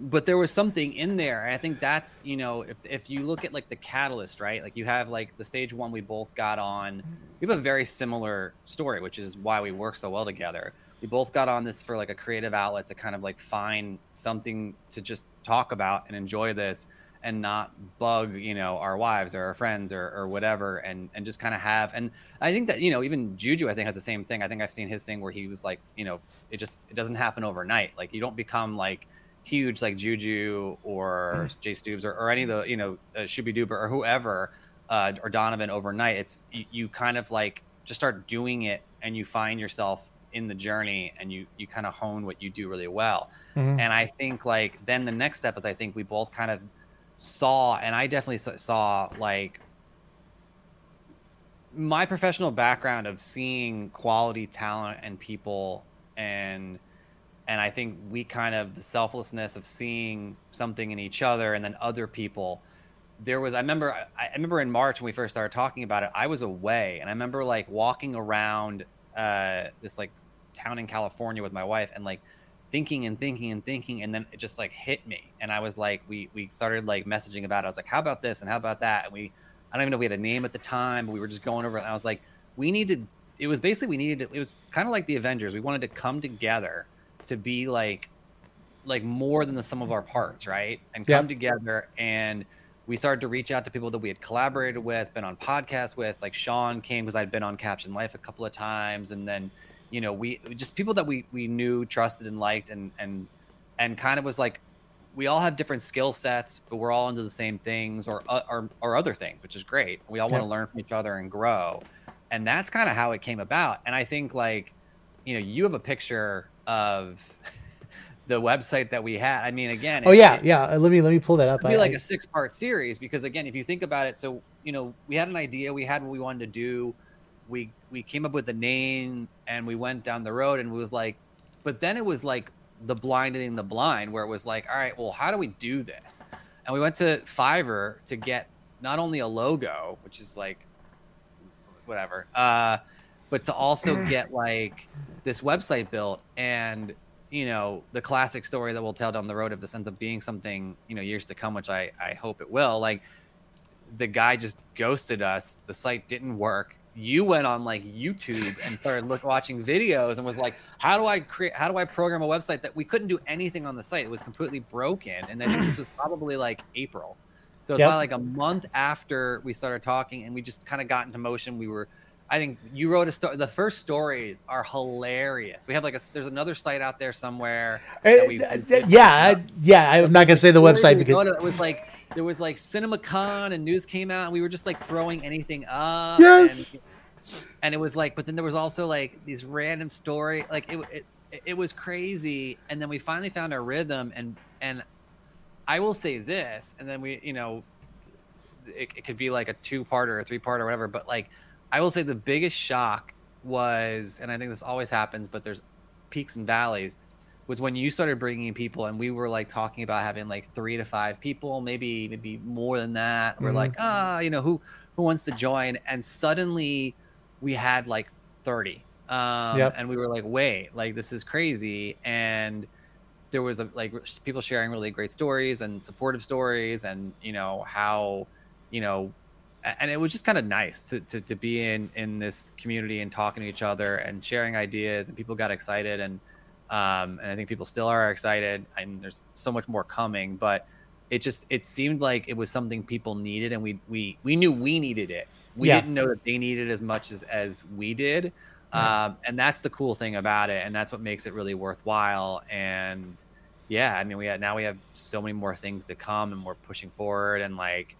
but there was something in there. And I think that's, if you look at like the catalyst, right? Like you have like the stage one we both got on. We have a very similar story, which is why we work so well together. We both got on this for like a creative outlet to kind of like find something to just talk about and enjoy this and not bug, our wives or our friends or whatever, and just kind of have. And I think that, even Juju, I think, has the same thing. I think I've seen his thing where he was like, it doesn't happen overnight. Like you don't become like huge, like Juju or Jay Stubbs or any of the, Shooby Doober or whoever, or Donovan overnight. It's, you kind of like just start doing it and you find yourself in the journey and you kind of hone what you do really well. Mm-hmm. And I think like, then the next step is, I think we both kind of saw, and I definitely saw like my professional background of seeing quality talent and people, and I think we kind of the selflessness of seeing something in each other and then other people. There was, I remember in March when we first started talking about it, I was away, and I remember like walking around this like town in California with my wife and like thinking, and then it just like hit me. And I was like, we started like messaging about it. I was like, how about this and how about that? And I don't even know if we had a name at the time, but we were just going over it. And I was like, it was kind of like the Avengers. We wanted to come together to be like more than the sum of our parts, right? And come together. And we started to reach out to people that we had collaborated with, been on podcasts with, like Sean came because I'd been on Caption Life a couple of times. And then we just people that we knew, trusted, and liked, and kind of was like, we all have different skill sets, but we're all into the same things or other things, which is great. We all want to learn from each other and grow. And that's kind of how it came about. And I think, like, you know, you have a picture of the website that we had. I mean, again, let me pull that up. It'd be like a 6-part series, because again, if you think about it, so, you know, we had an idea, we had what we wanted to do. We came up with the name and we went down the road, and we was like, but then it was like the blind leading the blind, where it was like, all right, well, how do we do this? And we went to Fiverr to get not only a logo, which is like whatever, but to also get like this website built. And, you know, the classic story that we'll tell down the road, if this ends up being something, you know, years to come, which I hope it will, like, the guy just ghosted us. The site didn't work. You went on like YouTube and started watching videos and was like, how do I program a website that we couldn't do anything on the site? It was completely broken. And then this was probably like April. So it's about like a month after we started talking, and we just kind of got into motion. We were, I think you wrote a story. The first stories are hilarious. We have like there's another site out there somewhere. I'm not going to say the website, because it was like, there was like CinemaCon and news came out, and we were just like throwing anything up. Yes. And it was like, but then there was also like these random story, like it was crazy. And then we finally found our rhythm, and I will say this, and then we, you know, it could be like a 2-parter or a 3-parter or whatever, but like, I will say the biggest shock was, and I think this always happens, but there's peaks and valleys, was when you started bringing in people, and we were like talking about having like 3 to 5 people, maybe more than that. We're like, you know, who wants to join? And suddenly we had like 30. And we were like, wait, like, this is crazy. And there was like people sharing really great stories and supportive stories, and, you know, how, you know, and it was just kind of nice to be in this community and talking to each other and sharing ideas, and people got excited. And I think people still are excited, and there's so much more coming, but it seemed like it was something people needed, and we knew we needed it. We didn't know that they needed it as much as we did. And that's the cool thing about it. And that's what makes it really worthwhile. And yeah, I mean, we have so many more things to come, and we're pushing forward, and like,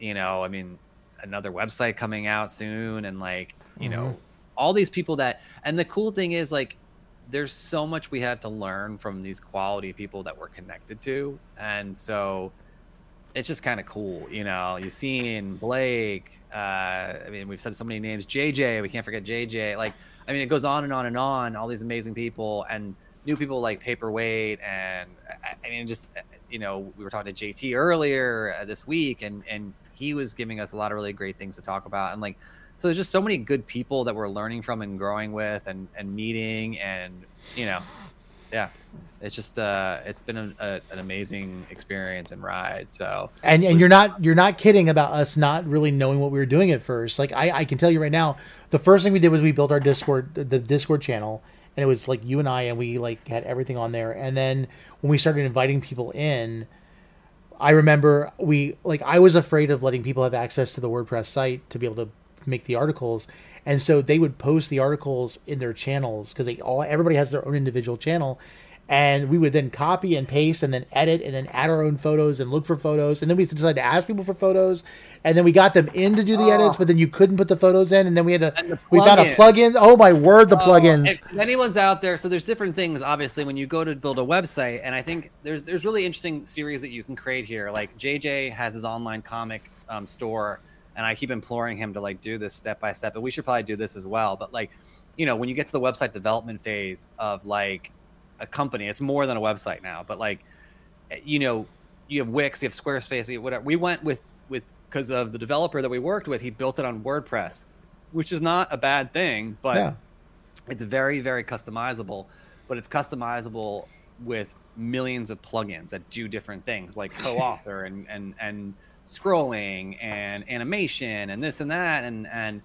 you know, I mean, another website coming out soon, and like, you know, all these people and the cool thing is, like, there's so much we had to learn from these quality people that we're connected to. And so it's just kind of cool. You know, you've seen Blake, I mean, we've said so many names, JJ, we can't forget JJ. Like, I mean, it goes on and on and on, all these amazing people and new people like Paperweight. And I mean, just, you know, we were talking to JT earlier this week, and he was giving us a lot of really great things to talk about. And like, so there's just so many good people that we're learning from and growing with and meeting, and, you know, yeah, it's just, it's been an amazing experience and ride. So, and you're not kidding about us not really knowing what we were doing at first. Like, I can tell you right now, the first thing we did was we built our Discord, the Discord channel, and it was like you and I, and we like had everything on there. And then when we started inviting people in, I remember I was afraid of letting people have access to the WordPress site to be able to make the articles, and so they would post the articles in their channels, because everybody has their own individual channel, and we would then copy and paste and then edit and then add our own photos and look for photos, and then we decided to ask people for photos, and then we got them in to do the edits, but then you couldn't put the photos in, and then we found a plugin. Oh my word, the plugins! If anyone's out there, so there's different things obviously when you go to build a website, and I think there's really interesting series that you can create here. Like JJ has his online comic store. And I keep imploring him to like do this step by step, and we should probably do this as well. But like, you know, when you get to the website development phase of like a company, it's more than a website now, but like, you know, you have Wix, you have Squarespace, you have whatever. We went with because of the developer that we worked with, he built it on WordPress, which is not a bad thing, but it's very, very customizable, but it's customizable with millions of plugins that do different things, like co-author and scrolling and animation and this and that and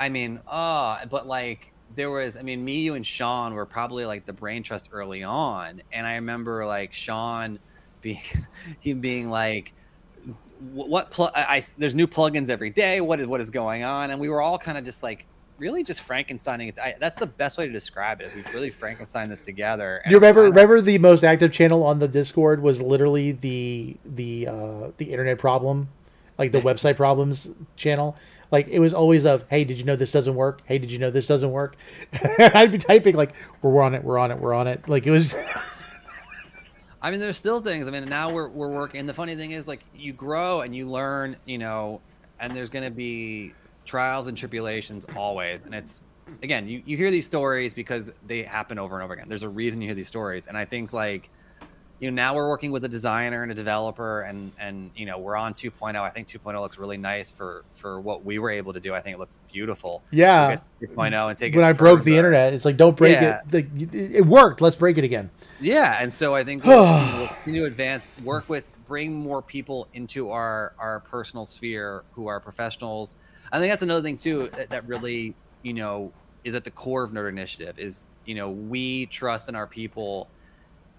I mean but like there was, I mean, me, you, and Sean were probably like the brain trust early on, and I remember like Sean being like, what there's new plugins every day, what is going on? And we were all kind of just like really just Frankensteining. That's the best way to describe it. Is we've really Frankensteined this together. And you remember the most active channel on the Discord was literally the internet problem, like the website problems channel. Like it was always of, hey, did you know this doesn't work? Hey, did you know this doesn't work? I'd be typing like, we're on it. Like it was. I mean, there's still things. I mean, now we're working. The funny thing is, like, you grow and you learn, you know, and there's going to be trials and tribulations always. And it's, again, you hear these stories because they happen over and over again. There's a reason you hear these stories. And I think, like, you know, now we're working with a designer and a developer, and you know, we're on 2.0. I think 2.0 looks really nice for what we were able to do. I think it looks beautiful. Yeah. 2.0 and take it. When I broke the internet, it's like, don't break it. It worked. Let's break it again. Yeah. And so I think we'll continue to advance, bring more people into our personal sphere who are professionals. I think that's another thing too, that really, you know, is at the core of Nerd Initiative is, you know, we trust in our people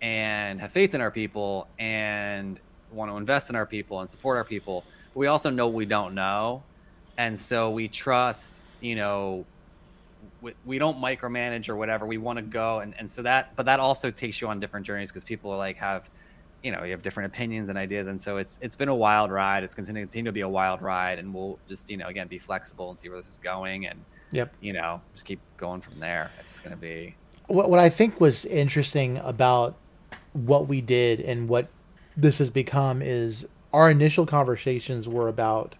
and have faith in our people and want to invest in our people and support our people, but we also know we don't know, and so we trust, you know, we don't micromanage or whatever. We want to go and so that, but that also takes you on different journeys because people are like, have, you know, you have different opinions and ideas, and so it's been a wild ride. It's continue to be a wild ride, and we'll just, you know, again, be flexible and see where this is going, and yep, you know, just keep going from there. It's going to be what I think was interesting about what we did and what this has become is our initial conversations were about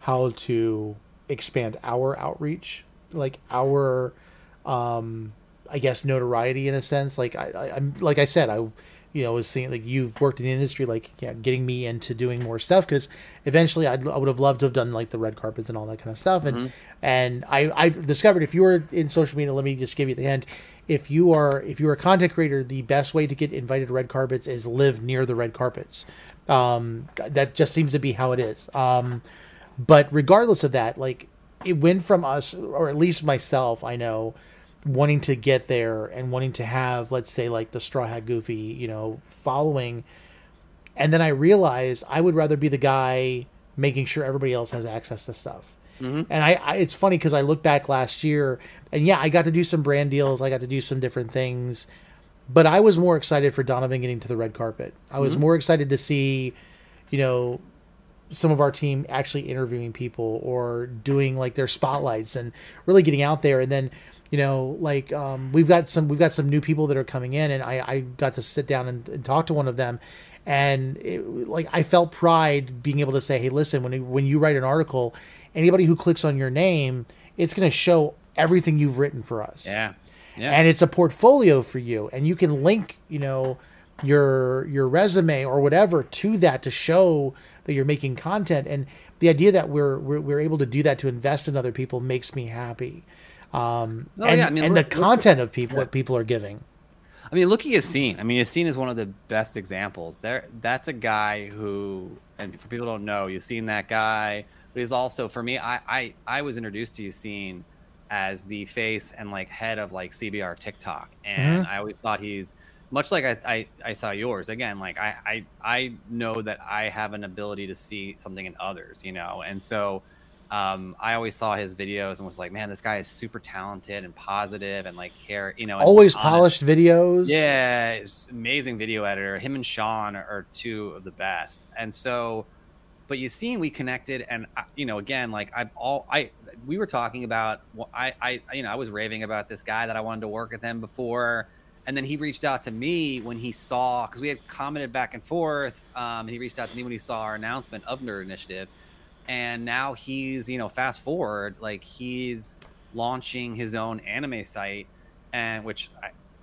how to expand our outreach, like our, I guess, notoriety in a sense. Like I'm, like I said, I, you know, was seeing like you've worked in the industry, like, yeah, getting me into doing more stuff. Cause eventually I would have loved to have done like the red carpets and all that kind of stuff. And, and I discovered if you were in social media, let me just give you the end. If you are a content creator, the best way to get invited to red carpets is live near the red carpets. That just seems to be how it is. But regardless of that, like it went from us, or at least myself, I know, wanting to get there and wanting to have, let's say, like the Straw Hat Goofy, you know, following. And then I realized I would rather be the guy making sure everybody else has access to stuff. And I it's funny because I look back last year and yeah, I got to do some brand deals. I got to do some different things, but I was more excited for Donovan getting to the red carpet. I was more excited to see, you know, some of our team actually interviewing people or doing like their spotlights and really getting out there. And then, you know, like, we've got some new people that are coming in, and I got to sit down and talk to one of them. And it, like, I felt pride being able to say, hey, listen, when you write an article, anybody who clicks on your name, it's going to show everything you've written for us. Yeah. And it's a portfolio for you, and you can link, you know, your resume or whatever to that to show that you're making content. And the idea that we're able to do that, to invest in other people, makes me happy. I mean, and the content of people, what people are giving. I mean, look at Yassine. I mean, Yassine is one of the best examples. That's a guy who, and for people who don't know, Yassine, that guy, but he's also, for me, I was introduced to Yassine as the face and like head of like CBR TikTok, and I always thought he's much like I saw yours again. Like I know that I have an ability to see something in others, you know, and so. I always saw his videos and was like, man, this guy is super talented and positive and like care, you know, always polished videos. Yeah. Amazing video editor. Him and Sean are two of the best. And so, but you seen, we connected, and you know, again, like we were talking about, well, you know, I was raving about this guy that I wanted to work with him before. And then he reached out to me when he saw, cause we had commented back and forth. And he reached out to me when he saw our announcement of Nerd Initiative. And now he's, you know, fast forward, like he's launching his own anime site, and which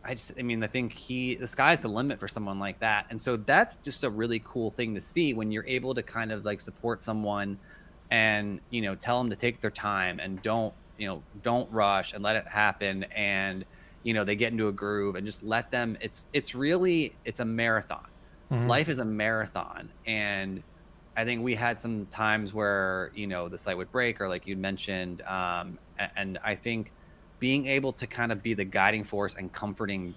I think the sky's the limit for someone like that. And so that's just a really cool thing to see when you're able to kind of like support someone and, you know, tell them to take their time and don't rush and let it happen. And, you know, they get into a groove and just let them, it's a marathon. Life is a marathon. And I think we had some times where, you know, the site would break, or like you mentioned, and I think being able to kind of be the guiding force and comforting,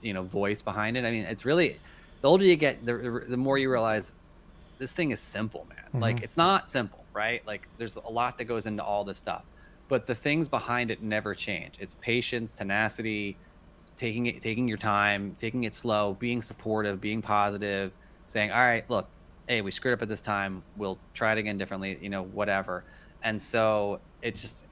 you know, voice behind it. I mean, it's really, the older you get, the more you realize this thing is simple, man. Like, it's not simple, right? Like, there's a lot that goes into all this stuff, but the things behind it never change. It's patience, tenacity, taking your time, taking it slow, being supportive, being positive, saying, all right, look, hey, we screwed up at this time. We'll try it again differently, you know, whatever. And so it's just,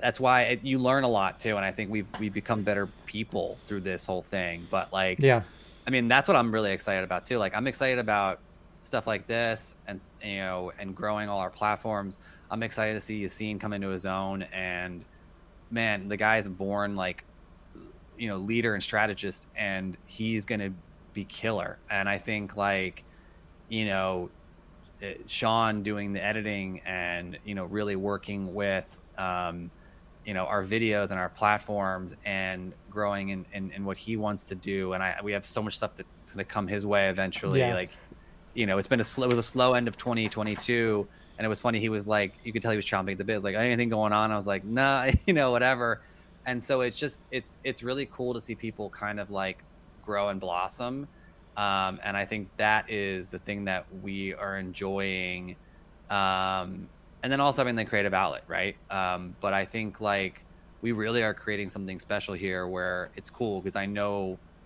that's why you learn a lot too. And I think we've become better people through this whole thing. But like, yeah, I mean, that's what I'm really excited about too. Like, I'm excited about stuff like this and, you know, and growing all our platforms. I'm excited to see Yassine come into his own, and man, the guy's born like, you know, leader and strategist, and he's going to be killer. And I think like, you know, Sean doing the editing and, you know, really working with, you know, our videos and our platforms and growing in what he wants to do. And we have so much stuff that's going to come his way eventually. Yeah. Like, you know, it was a slow end of 2022. And it was funny. He was like, you could tell he was chomping at the bit. Like, anything going on? I was like, nah, you know, whatever. And so it's just, it's really cool to see people kind of like grow and blossom. And I think that is the thing that we are enjoying. And then also having the creative outlet, right? But I think like we really are creating something special here where it's cool, because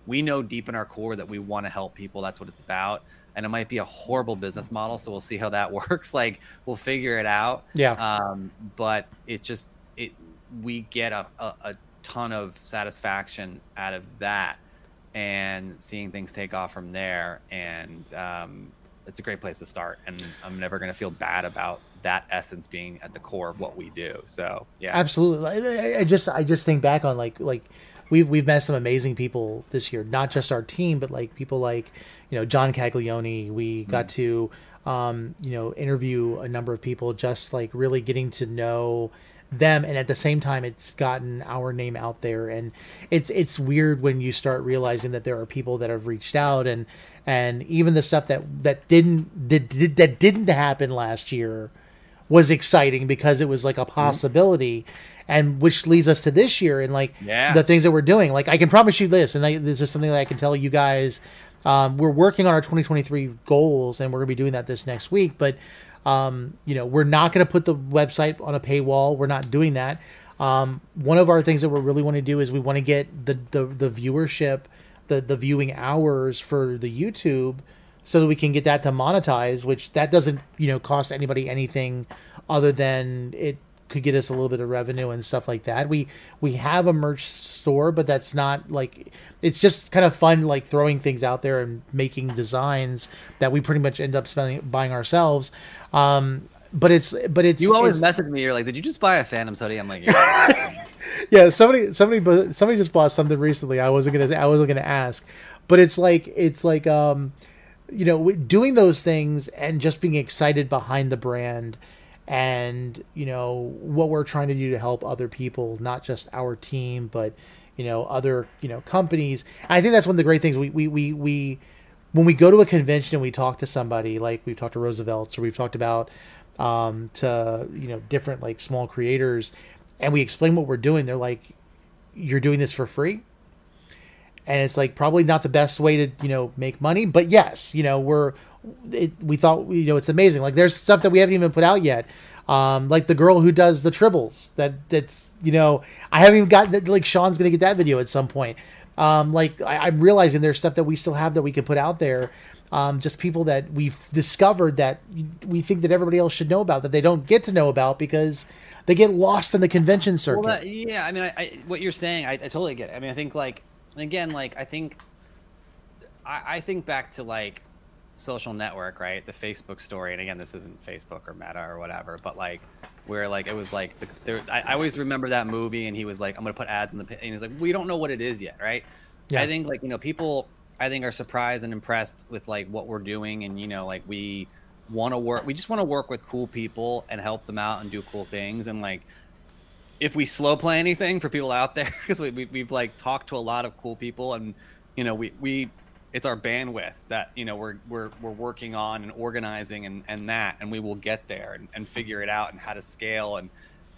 we know deep in our core that we want to help people. That's what it's about. And it might be a horrible business model, so we'll see how that works. Like, we'll figure it out. Yeah. But it just, we get a ton of satisfaction out of that, and seeing things take off from there. And it's a great place to start, and I'm never going to feel bad about that essence being at the core of what we do. So yeah, absolutely. I just think back on like we've met some amazing people this year, not just our team, but like people like, you know, John Caglioni. We got to you know, interview a number of people, just like really getting to know them. And at the same time, it's gotten our name out there, and it's weird when you start realizing that there are people that have reached out, and even the stuff that didn't happen last year was exciting because it was like a possibility. And which leads us to this year and like the things that we're doing. Like, I can promise you this, and this is something that I can tell you guys, we're working on our 2023 goals, and we're gonna be doing that this next week. But you know, we're not going to put the website on a paywall. We're not doing that. One of our things that we really want to do is we want to get the viewership, the viewing hours for the YouTube, so that we can get that to monetize, which that doesn't, you know, cost anybody anything other than it could get us a little bit of revenue and stuff like that. We have a merch store, but that's not like, it's just kind of fun, like throwing things out there and making designs that we pretty much end up buying ourselves. But you always message me. You're like, did you just buy a Phantoms hoodie? I'm like, yeah. Yeah. Somebody just bought something recently. I wasn't gonna ask, but it's like you know, doing those things and just being excited behind the brand. And, you know, what we're trying to do to help other people, not just our team, but, you know, other, you know, companies. And I think that's one of the great things. We when we go to a convention and we talk to somebody, like we've talked to Roosevelt's, or we've talked about to, you know, different like small creators, and we explain what we're doing, they're like, you're doing this for free? And it's like, probably not the best way to, you know, make money, but yes, you know, we thought, you know, it's amazing. Like, there's stuff that we haven't even put out yet. Like the girl who does the tribbles, that's, you know, I haven't even gotten that. Like, Sean's going to get that video at some point. Like, I'm realizing there's stuff that we still have that we can put out there. Just people that we've discovered that we think that everybody else should know about, that they don't get to know about because they get lost in the convention circuit. Well, yeah. I mean, what you're saying, I totally get it. I mean, I think like, again, like, I think back to like, social network, right? The Facebook story. And again, this isn't Facebook or Meta or whatever, but like, where like it was like I always remember that movie, and he was like, I'm gonna put ads in the, and he's like, we don't know what it is yet, right? Yeah. I think like, you know, people I think are surprised and impressed with like what we're doing, and you know, like we just want to work with cool people and help them out and do cool things. And like, if we slow play anything for people out there, because we've like talked to a lot of cool people, and you know, we it's our bandwidth that, you know, we're working on and organizing and we will get there and figure it out, and how to scale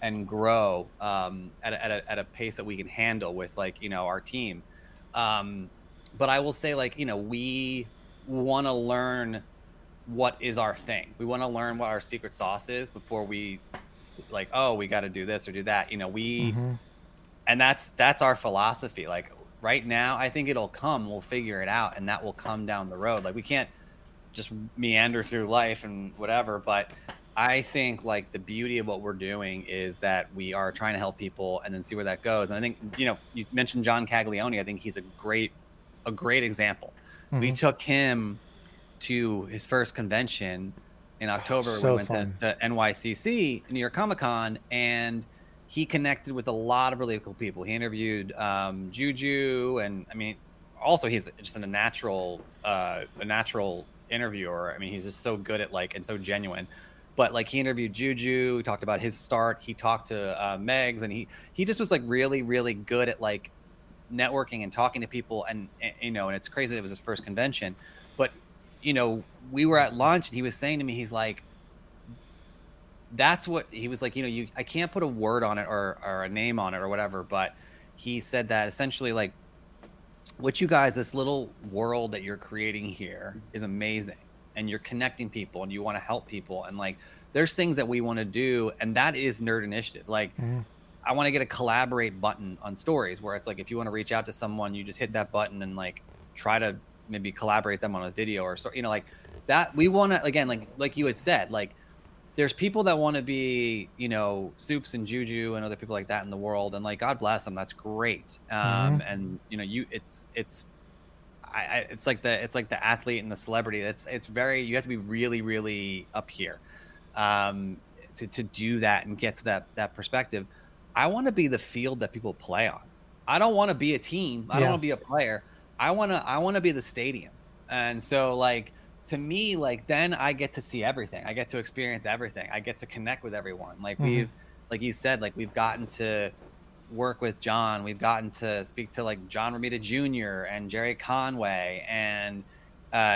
and grow at a pace that we can handle with like, you know, our team. But I will say, like, you know, we want to learn what is our thing. We want to learn what our secret sauce is before we like, oh, we got to do this or do that. You know, we, and that's our philosophy. Like right now, I think it'll come, we'll figure it out, and that will come down the road. Like we can't just meander through life and whatever. But I think like the beauty of what we're doing is that we are trying to help people and then see where that goes. And I think, you know, you mentioned John Caglione. I think he's a great example. We took him to his first convention in October. We went to NYCC, New York Comic Con, and he connected with a lot of really cool people. He interviewed Juju, and I mean, also he's just a natural interviewer. I mean, he's just so good at like, and so genuine. But like he interviewed Juju, he talked about his start. He talked to Megs, and he just was like really, really good at like networking and talking to people. And you know, and it's crazy that it was his first convention, but you know, we were at lunch and he was saying to me, he's like, that's what he was like, you know, I can't put a word on it or a name on it or whatever. But he said that essentially like what you guys, this little world that you're creating here is amazing. And you're connecting people and you want to help people. And like, there's things that we want to do. And that is Nerd Initiative. Like I want to get a collaborate button on stories where it's like, if you want to reach out to someone, you just hit that button and like try to maybe collaborate them on a video or so, you know, like that. We want to, again, like you had said, like there's people that want to be, you know, Soups and Juju and other people like that in the world. And like, God bless them. That's great. And you know, it's like the athlete and the celebrity. It's very, you have to be really, really up here to do that and get to that perspective. I want to be the field that people play on. I don't want to be a team. I don't want to be a player. I want to be the stadium. And so like, to me, like then I get to see everything. I get to experience everything. I get to connect with everyone. Like we've, like you said, like we've gotten to work with John. We've gotten to speak to like John Romita Jr. and Jerry Conway and,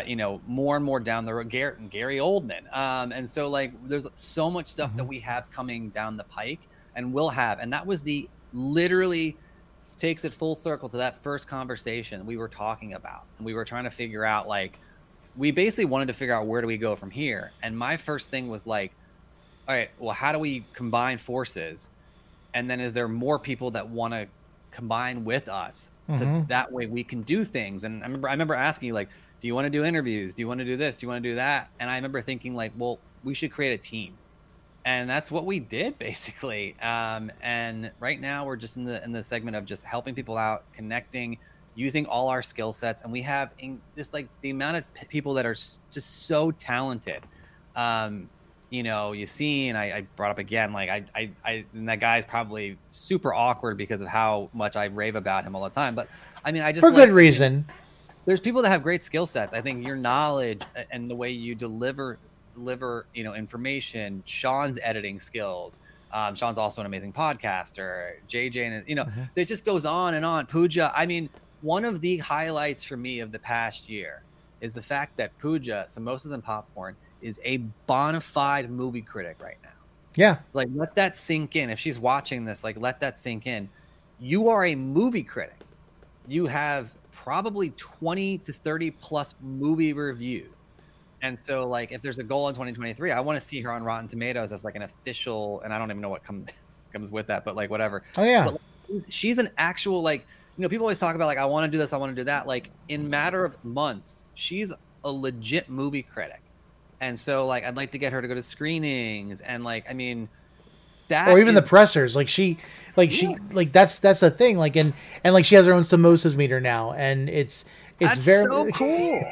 you know, more and more down the road, Gary Oldman. And so like, there's so much stuff that we have coming down the pike and will have. And that was literally takes it full circle to that first conversation we were talking about. And we were trying to figure out, like, we basically wanted to figure out where do we go from here. And my first thing was like, all right, well, how do we combine forces? And then is there more people that want to combine with us to, that way we can do things? And I remember asking you, like, do you want to do interviews? Do you want to do this? Do you want to do that? And I remember thinking, like, well, we should create a team. And that's what we did, basically. And right now we're just in the segment of just helping people out, connecting, using all our skill sets. And we have just like the amount of people that are just so talented. You know, you see, and I brought up again, like and that guy's probably super awkward because of how much I rave about him all the time. But I mean, I just, for good reason. There's people that have great skill sets. I think your knowledge and the way you deliver, you know, information, Sean's editing skills. Sean's also an amazing podcaster. JJ, and you know, it just goes on and on. Pooja, I mean, one of the highlights for me of the past year is the fact that Pooja, Samosas and Popcorn, is a bona fide movie critic right now. Yeah. Like, let that sink in. If she's watching this, like, let that sink in. You are a movie critic. You have probably 20 to 30 plus movie reviews. And so, like, if there's a goal in 2023, I want to see her on Rotten Tomatoes as like an official, and I don't even know what comes with that, but like whatever. Oh yeah, but, like, she's an actual, like, you know, people always talk about like, I want to do this, I want to do that. Like, in matter of months, she's a legit movie critic. And so, like, I'd like to get her to go to screenings and like, I mean, that or even the pressers. Like she like that's a thing. Like and like she has her own samosas meter now, and it's. That's very so cool.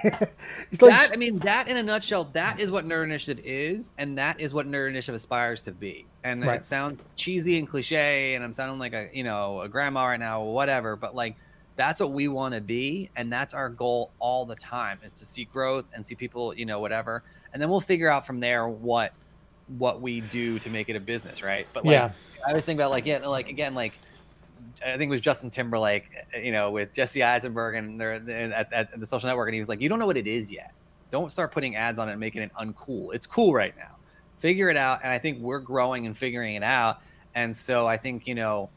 It's like, that, I mean, that in a nutshell, that is what Nerd Initiative is, and that is what Nerd Initiative aspires to be. And right. It sounds cheesy and cliche, and I'm sounding like a grandma right now, or whatever. But like, that's what we want to be, and that's our goal all the time, is to see growth and see people, you know, whatever. And then we'll figure out from there what we do to make it a business, right? But like, yeah. I always think about like, yeah, like again, like. I think it was Justin Timberlake, you know, with Jesse Eisenberg, and they're at the Social Network, and he was like, "You don't know what it is yet. Don't start putting ads on it and making it uncool. It's cool right now. Figure it out." And I think we're growing and figuring it out. And so I think, you know,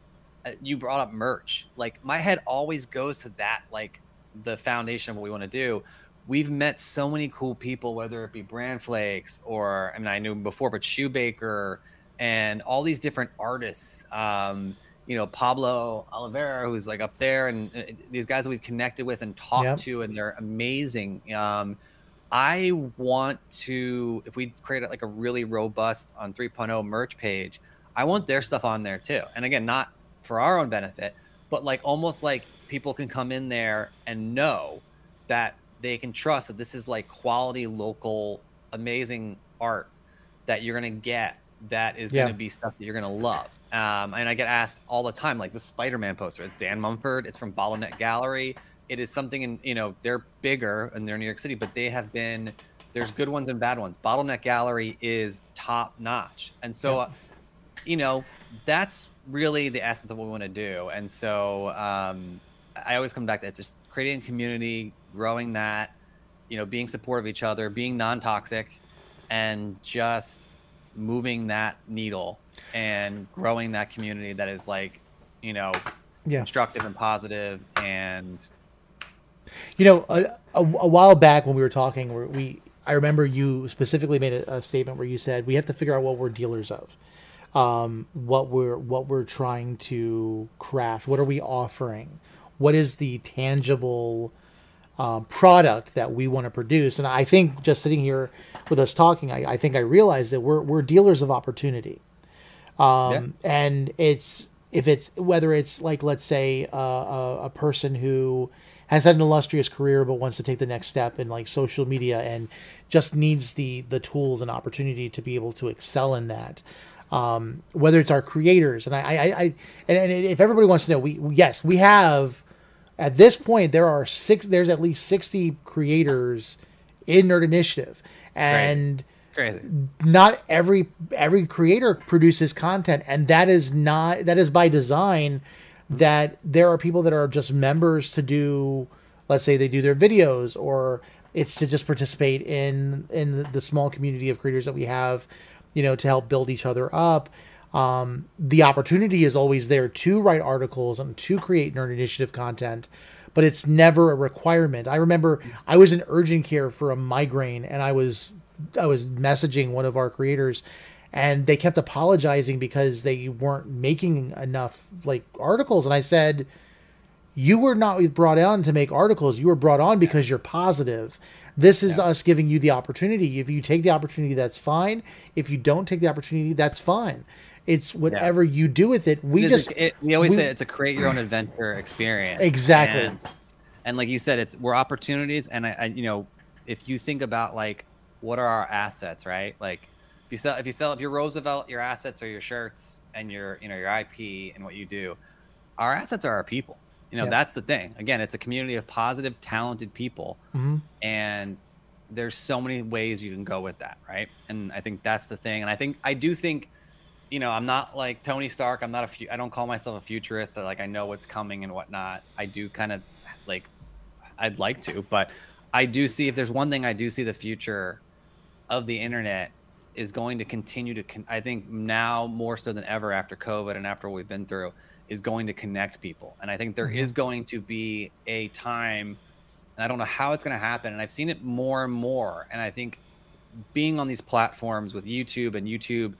you brought up merch. Like, my head always goes to that, like the foundation of what we want to do. We've met so many cool people, whether it be Brand Flakes or I mean, I knew before, but Shoemaker. and all these different artists, you know, Pablo Oliveira, who's like up there, and these guys that we've connected with and talked to, and they're amazing. I want to, if we create like a really robust on 3.0 merch page, I want their stuff on there too. And again, not for our own benefit, but like almost like people can come in there and know that they can trust that this is like quality, local, amazing art that you're going to get, that is going to be stuff that you're going to love. And I get asked all the time, like the Spider-Man poster, it's Dan Mumford, it's from Bottleneck Gallery. It is something, in, you know, they're bigger and they're in New York City, but they have been, there's good ones and bad ones. Bottleneck Gallery is top notch. And so, you know, that's really the essence of what we want to do. And so I always come back to, it's just creating a community, growing that, you know, being supportive of each other, being non-toxic, and just moving that needle and growing that community that is like, you know, constructive and positive. And you know, a while back when we were talking, I remember you specifically made a statement where you said we have to figure out what we're dealers of, what we're trying to craft, what are we offering, what is the tangible product that we want to produce. And I think just sitting here with us talking, I think I realized that we're dealers of opportunity. And it's, if it's, whether it's like, let's say a person who has had an illustrious career but wants to take the next step in like social media and just needs the tools and opportunity to be able to excel in that. Whether it's our creators, and I if everybody wants to know, we have, at this point, there's at least 60 creators in Nerd Initiative, and Crazy. Not every creator produces content, and that is by design. That there are people that are just members to do, let's say they do their videos, or it's to just participate in the small community of creators that we have, you know, to help build each other up. The opportunity is always there to write articles and to create Nerd Initiative content, but it's never a requirement. I remember I was in urgent care for a migraine, and I was messaging one of our creators, and they kept apologizing because they weren't making enough like articles. And I said, you were not brought on to make articles. You were brought on because you're positive. This is us giving you the opportunity. If you take the opportunity, that's fine. If you don't take the opportunity, that's fine. It's whatever you do with it. We always say it's a create your own adventure experience. Exactly. And like you said, we're opportunities. And I you know, if you think about like, what are our assets, right? Like if you're Roosevelt, your assets are your shirts and your, you know, your IP and what you do. Our assets are our people. You know, that's the thing. Again, it's a community of positive, talented people. Mm-hmm. And there's so many ways you can go with that. Right. And I think that's the thing. And I do think, you know, I'm not like Tony Stark. I don't call myself a futurist. Like, I know what's coming and whatnot. I do kind of like, I'd like to, but I do see, if there's one thing I do see, the future of the internet is going to continue to, I think now more so than ever after COVID and after what we've been through, is going to connect people. And I think there is going to be a time, and I don't know how it's going to happen, and I've seen it more and more. And I think being on these platforms with YouTube, and YouTube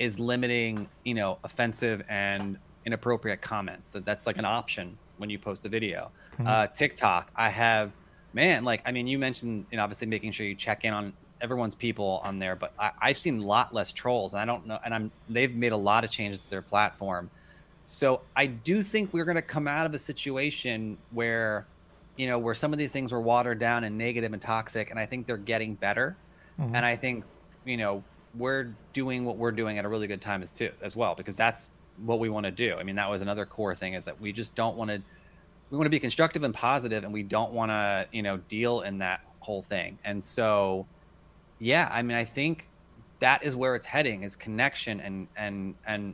is limiting, you know, offensive and inappropriate comments. So that's like an option when you post a video. TikTok, I have, man, like, I mean, you mentioned, you know, obviously making sure you check in on everyone's people on there, but I've seen a lot less trolls. And I don't know, and they've made a lot of changes to their platform. So I do think we're going to come out of a situation where, you know, where some of these things were watered down and negative and toxic, and I think they're getting better. Mm-hmm. And I think, you know, we're doing what we're doing at a really good time as well, because that's what we want to do. I mean, that was another core thing, is that we just don't want to, we want to be constructive and positive, and we don't want to, you know, deal in that whole thing. And so, yeah, I mean, I think that is where it's heading, is connection and,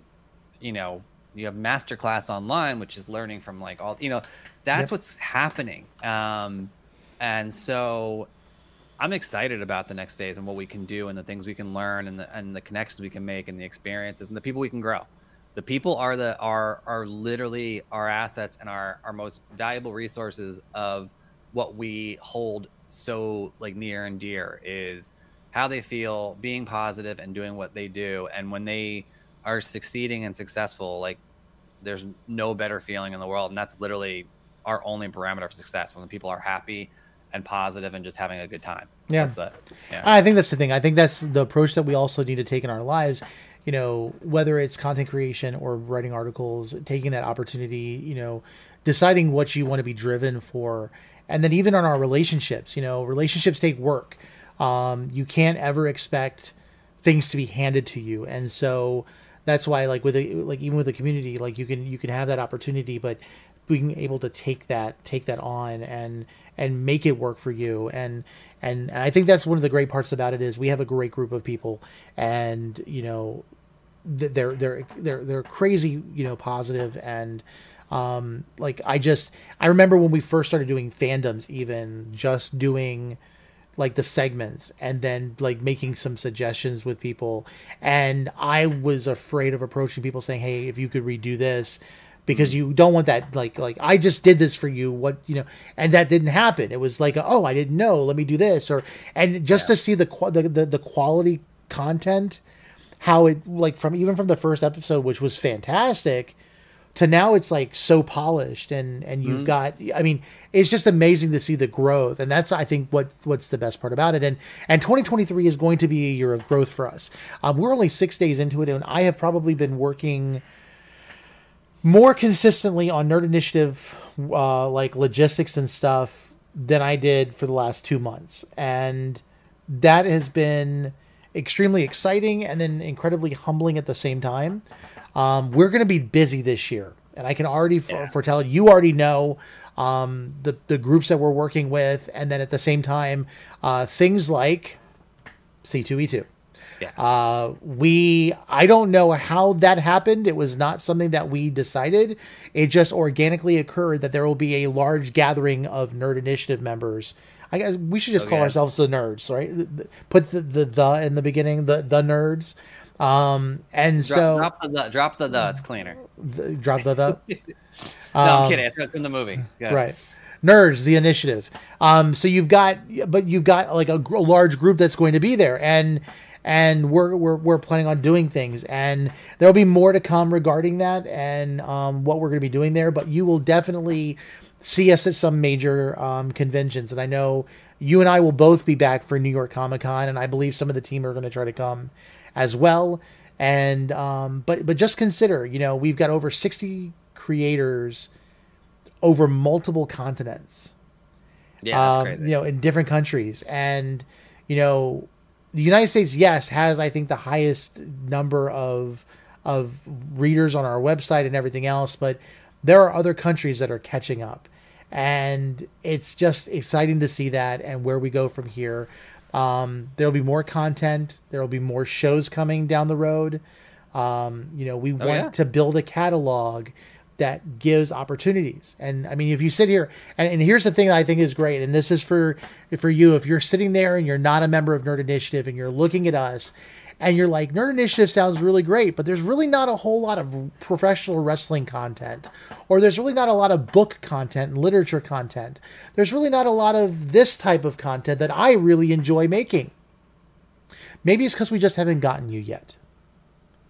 you know, you have masterclass online, which is learning from like all, you know, that's what's happening. And so I'm excited about the next phase and what we can do and the things we can learn and the connections we can make and the experiences and the people we can grow. The people are are literally our assets and our most valuable resources of what we hold so like near and dear, is how they feel, being positive and doing what they do. And when they are succeeding and successful, like there's no better feeling in the world. And that's literally our only parameter of success, when people are happy and positive and just having a good time. Yeah. That's it. Yeah. I think that's the thing. I think that's the approach that we also need to take in our lives, you know, whether it's content creation or writing articles, taking that opportunity, you know, deciding what you want to be driven for. And then even on our relationships, you know, relationships take work. You can't ever expect things to be handed to you. And so that's why, like with a, like even with the community, like you can have that opportunity, but being able to take that on and make it work for you. And I think that's one of the great parts about it is we have a great group of people, and, you know, they're crazy, you know, positive. And, like, I remember when we first started doing fandoms, even just doing like the segments and then like making some suggestions with people. And I was afraid of approaching people saying, hey, if you could redo this, because you don't want that. Like I just did this for you. What, you know, and that didn't happen. It was like, oh, I didn't know. Let me do this. Or, and just to see the quality content, how it, like, even from the first episode, which was fantastic, to now it's like so polished and you've got, I mean, it's just amazing to see the growth. And that's, I think, what's the best part about it. And 2023 is going to be a year of growth for us. We're only 6 days into it, and I have probably been working more consistently on Nerd Initiative, like logistics and stuff, than I did for the last 2 months. And that has been extremely exciting and then incredibly humbling at the same time. We're going to be busy this year, and I can already foretell. You already know the groups that we're working with, and then at the same time, things like C2E2. Yeah. I don't know how that happened. It was not something that we decided. It just organically occurred that there will be a large gathering of Nerd Initiative members. I guess we should just call ourselves the Nerds, right? Put the in the beginning, the Nerds. Drop the it's cleaner. No, I'm kidding. It's in the movie. Yeah. Right. Nerds, the Initiative. So you've got like a large group that's going to be there, and we're planning on doing things, and there'll be more to come regarding that and what we're going to be doing there. But you will definitely see us at some major conventions, and I know you and I will both be back for New York Comic Con, and I believe some of the team are going to try to come as well. And but just consider, you know, we've got over 60 creators over multiple continents, that's crazy. You know, in different countries. And, you know, the United States has, I think, the highest number of readers on our website and everything else, but there are other countries that are catching up, and it's just exciting to see that and where we go from here. There'll be more content. There'll be more shows coming down the road. You know, we want to build a catalog that gives opportunities. And I mean, if you sit here and here's the thing that I think is great. And this is for you, if you're sitting there and you're not a member of Nerd Initiative and you're looking at us and you're like, Nerd Initiative sounds really great, but there's really not a whole lot of professional wrestling content, or there's really not a lot of book content and literature content. There's really not a lot of this type of content that I really enjoy making. Maybe it's because we just haven't gotten you yet.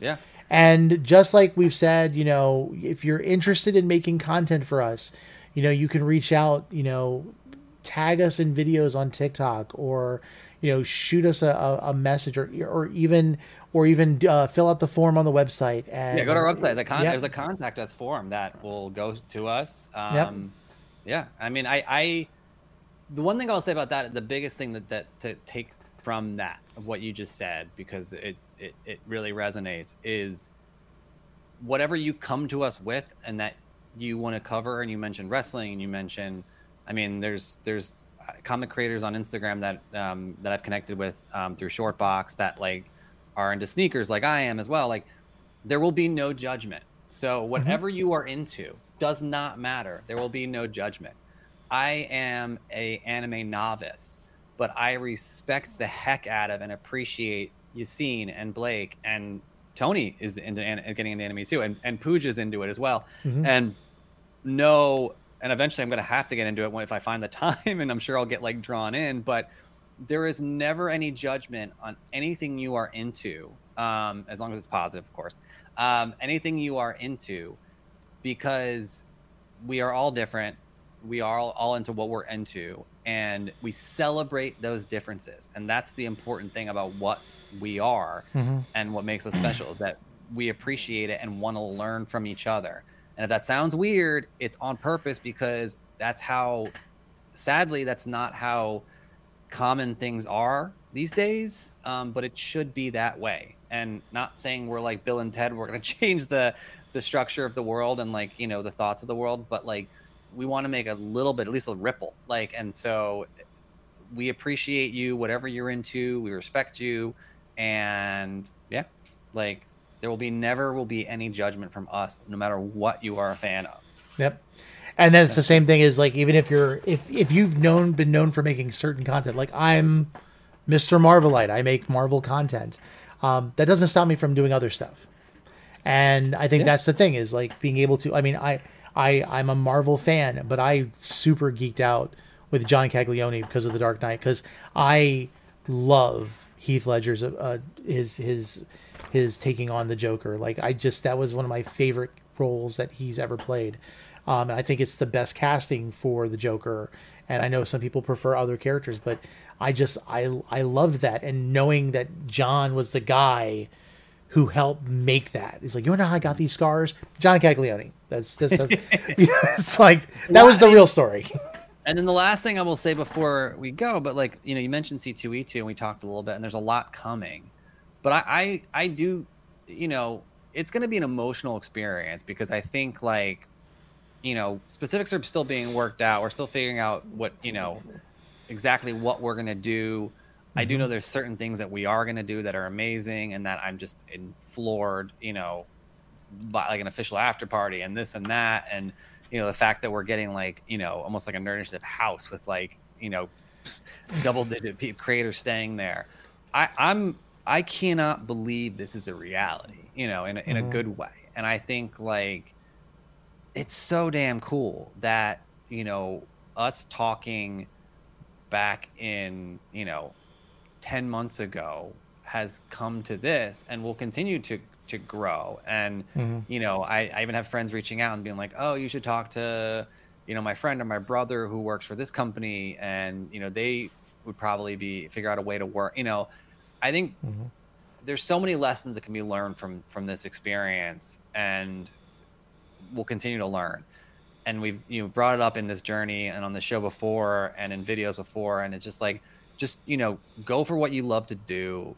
Yeah. And just like we've said, you know, if you're interested in making content for us, you know, you can reach out, you know, tag us in videos on TikTok, or, you know, shoot us a message, or even fill out the form on the website. And, go to our website. There's a contact us form that will go to us. I mean, the one thing I'll say about that, the biggest thing that to take from that, what you just said, because it really resonates, is whatever you come to us with and that you want to cover. And you mentioned wrestling, and you mentioned, I mean, there's comic creators on Instagram that I've connected with through Shortbox that like are into sneakers, like I am as well. Like, there will be no judgment. So whatever you are into does not matter. There will be no judgment. I am an anime novice, but I respect the heck out of and appreciate Yassine and Blake, and Tony is getting into anime too, and Pooj is into it as well. And eventually I'm going to have to get into it if I find the time, and I'm sure I'll get like drawn in, but there is never any judgment on anything you are into, as long as it's positive, of course. anything you are into, because we are all different. We are all into what we're into, and we celebrate those differences. And that's the important thing about what we are and what makes us special, is that we appreciate it and want to learn from each other. And if that sounds weird, it's on purpose, because that's how, sadly, that's not how common things are these days. But it should be that way. And not saying we're like Bill and Ted, we're going to change the structure of the world and, like, you know, the thoughts of the world, but like, we want to make a little bit, at least a ripple. Like, and so we appreciate you, whatever you're into, we respect you. And yeah, like, there will be, never will be any judgment from us, no matter what you are a fan of. Yep. And that's the same thing as, like, even if you're, if you've been known for making certain content, like, I'm Mr. Marvelite, I make Marvel content. That doesn't stop me from doing other stuff. And I think that's the thing, is like being able to, I mean, I'm a Marvel fan, but I super geeked out with John Caglione because of The Dark Knight, because I love Heath Ledger's his taking on the Joker. Like, I just, that was one of my favorite roles that he's ever played, and I think it's the best casting for the Joker. And I know some people prefer other characters, but I just I loved that. And knowing that John was the guy who helped make that. He's like, you know how I got these scars? John Caglione. That's you know, it's like, that was the real story. And then the last thing I will say before we go, but, like, you know, you mentioned C2E2 and we talked a little bit, and there's a lot coming, but I do, you know, it's going to be an emotional experience, because I think, like, you know, specifics are still being worked out. We're still figuring out what, you know, exactly what we're going to do. I do know there's certain things that we are going to do that are amazing, and that I'm just floored, you know, by, like, an official after party and this and that. And, you know, the fact that we're getting, like, you know, almost like a Nerd Initiative house with, like, you know, double digit creators staying there. I cannot believe this is a reality, you know, in a good way. And I think, like, it's so damn cool that, you know, us talking back in, you know, 10 months ago has come to this, and will continue to grow. And, you know, I even have friends reaching out and being like, oh, you should talk to, you know, my friend or my brother who works for this company. And, you know, they would probably figure out a way to work. You know, I think there's so many lessons that can be learned from this experience, and we'll continue to learn. And we've, you know, brought it up in this journey and on the show before and in videos before. And it's just like, just, you know, go for what you love to do,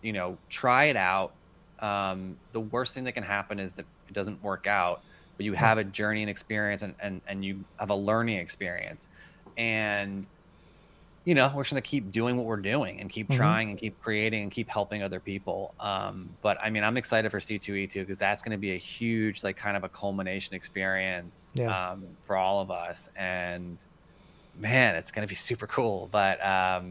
you know, try it out. The worst thing that can happen is that it doesn't work out, but you have a journey and experience, and you have a learning experience. And, you know, we're going to keep doing what we're doing, and keep trying, and keep creating, and keep helping other people. But I mean, I'm excited for C2E2, because that's going to be a huge, like, kind of a culmination experience for all of us. And, man, it's going to be super cool. But I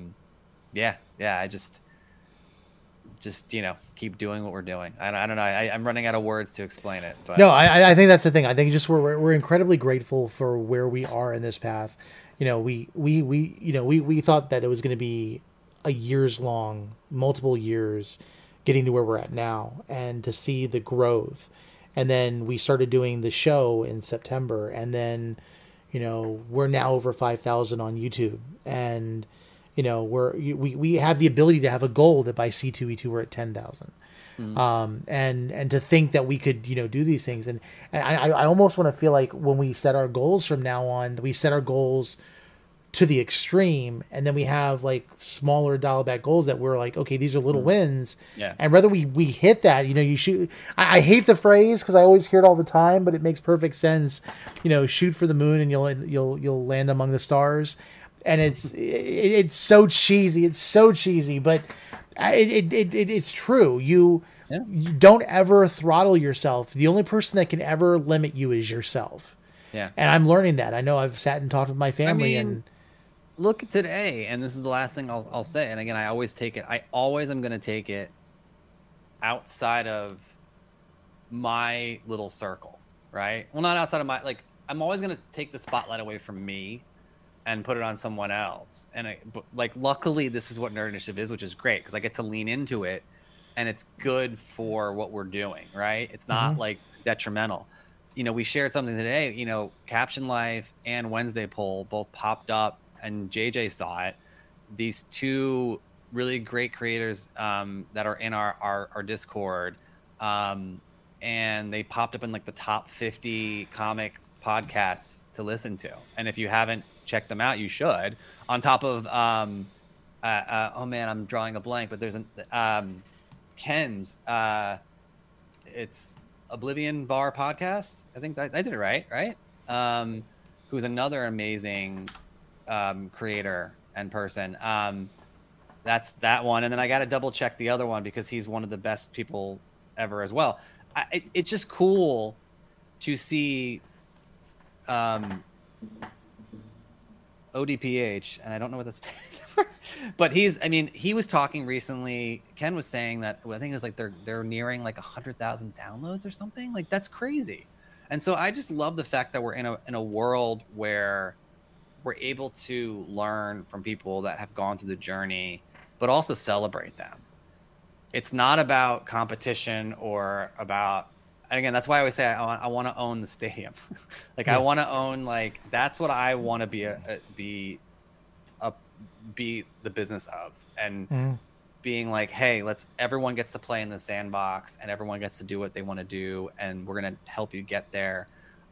just, you know, keep doing what we're doing. I don't know. I'm running out of words to explain it. But. No, I think that's the thing. I think just we're incredibly grateful for where we are in this path. You know, we thought that it was going to be a years long, multiple years getting to where we're at now, and to see the growth. And then we started doing the show in September, and then, you know, we're now over 5,000 on YouTube, and, you know, we have the ability to have a goal that by C2E2 we're at 10,000, and to think that we could, you know, do these things, and I almost want to feel like when we set our goals from now on, we set our goals to the extreme, and then we have, like, smaller dial back goals that we're like, okay, these are little wins, and whether we hit that, you know, you shoot. I hate the phrase, because I always hear it all the time, but it makes perfect sense. You know, shoot for the moon and you'll land among the stars, and it's so cheesy. It's so cheesy, but it's true. You don't ever throttle yourself. The only person that can ever limit you is yourself. Yeah, and I'm learning that. I know I've sat and talked with my family, and. Look at today, and this is the last thing I'll say. And again, I always am going to take it outside of my little circle, right? Well, not outside of my, like, I'm always going to take the spotlight away from me and put it on someone else. And, like, luckily, this is what Nerd Initiative is, which is great, because I get to lean into it and it's good for what we're doing, right? It's not like detrimental. You know, we shared something today, you know, Caption Life and Wednesday poll both popped up and JJ saw it. These two really great creators that are in our Discord, and they popped up in like the top 50 comic podcasts to listen to. And if you haven't checked them out, you should. On top of, oh man, I'm drawing a blank, but there's an Ken's, it's Oblivion Bar Podcast. I think I did it right, right? Who's another amazing creator and person. That's that one. And then I got to double check the other one because he's one of the best people ever as well. It's just cool to see ODPH, and I don't know what that stands for, but he's, I mean, he was talking recently, Ken was saying that, I think it was like they're nearing like 100,000 downloads or something. Like, that's crazy. And so I just love the fact that we're in a world where we're able to learn from people that have gone through the journey, but also celebrate them. It's not about competition or about, and again, that's why I always say I want to own the stadium. Like, I want to own, like, that's what I want to be the business of. And being like, hey, everyone gets to play in the sandbox and everyone gets to do what they want to do. And we're going to help you get there.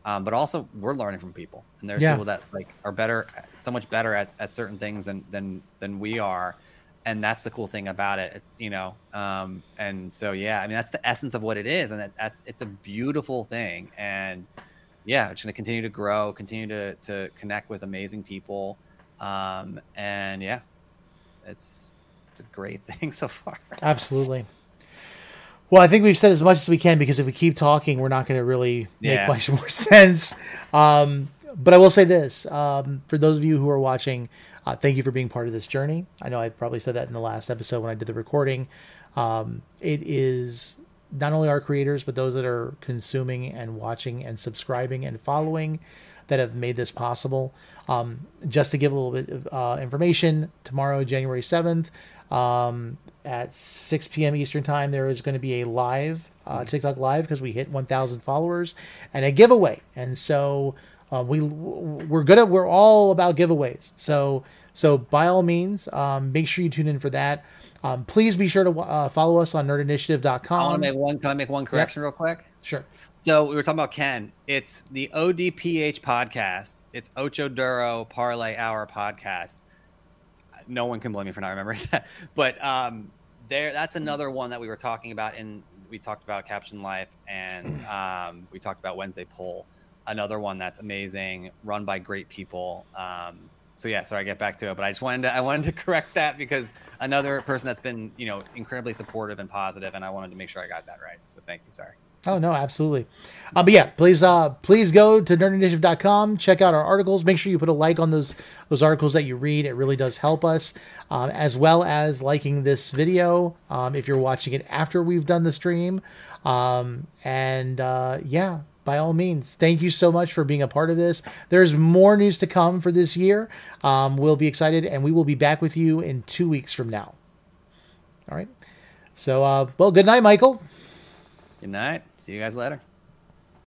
But also we're learning from people, and there's people that like are better, so much better at certain things than we are. And that's the cool thing about it, you know? And so, yeah, I mean, that's the essence of what it is. And it's a beautiful thing. And yeah, it's going to continue to grow, continue to connect with amazing people. And yeah, it's a great thing so far. Absolutely. Well, I think we've said as much as we can, because if we keep talking, we're not going to really make much more sense. But I will say this, for those of you who are watching, thank you for being part of this journey. I know I probably said that in the last episode when I did the recording. It is not only our creators, but those that are consuming and watching and subscribing and following that have made this possible. Just to give a little bit of information, tomorrow, January 7th, at 6 p.m. Eastern time, there is going to be a live TikTok live, because we hit 1,000 followers, and a giveaway. And so... We're all about giveaways. So by all means, make sure you tune in for that. Please be sure to follow us on nerdinitiative.com. Can I make one correction real quick? Sure. So we were talking about Ken. It's the ODPH podcast. It's Ocho Duro Parlay Hour podcast. No one can blame me for not remembering that. But that's another one that we were talking about. And we talked about Caption Life, and we talked about Wednesday Poll. Another one that's amazing, run by great people. So yeah, sorry, I get back to it, but I just wanted to correct that, because another person that's been, you know, incredibly supportive and positive, and I wanted to make sure I got that right. So thank you. Sorry. Oh no, absolutely. But yeah, please go to nerdinitiative.com, check out our articles. Make sure you put a like on those articles that you read. It really does help us, as well as liking this video if you're watching it after we've done the stream. Yeah. By all means, thank you so much for being a part of this. There's more news to come for this year. We'll be excited, and we will be back with you in 2 weeks from now. All right. So, well, good night, Michael. Good night. See you guys later.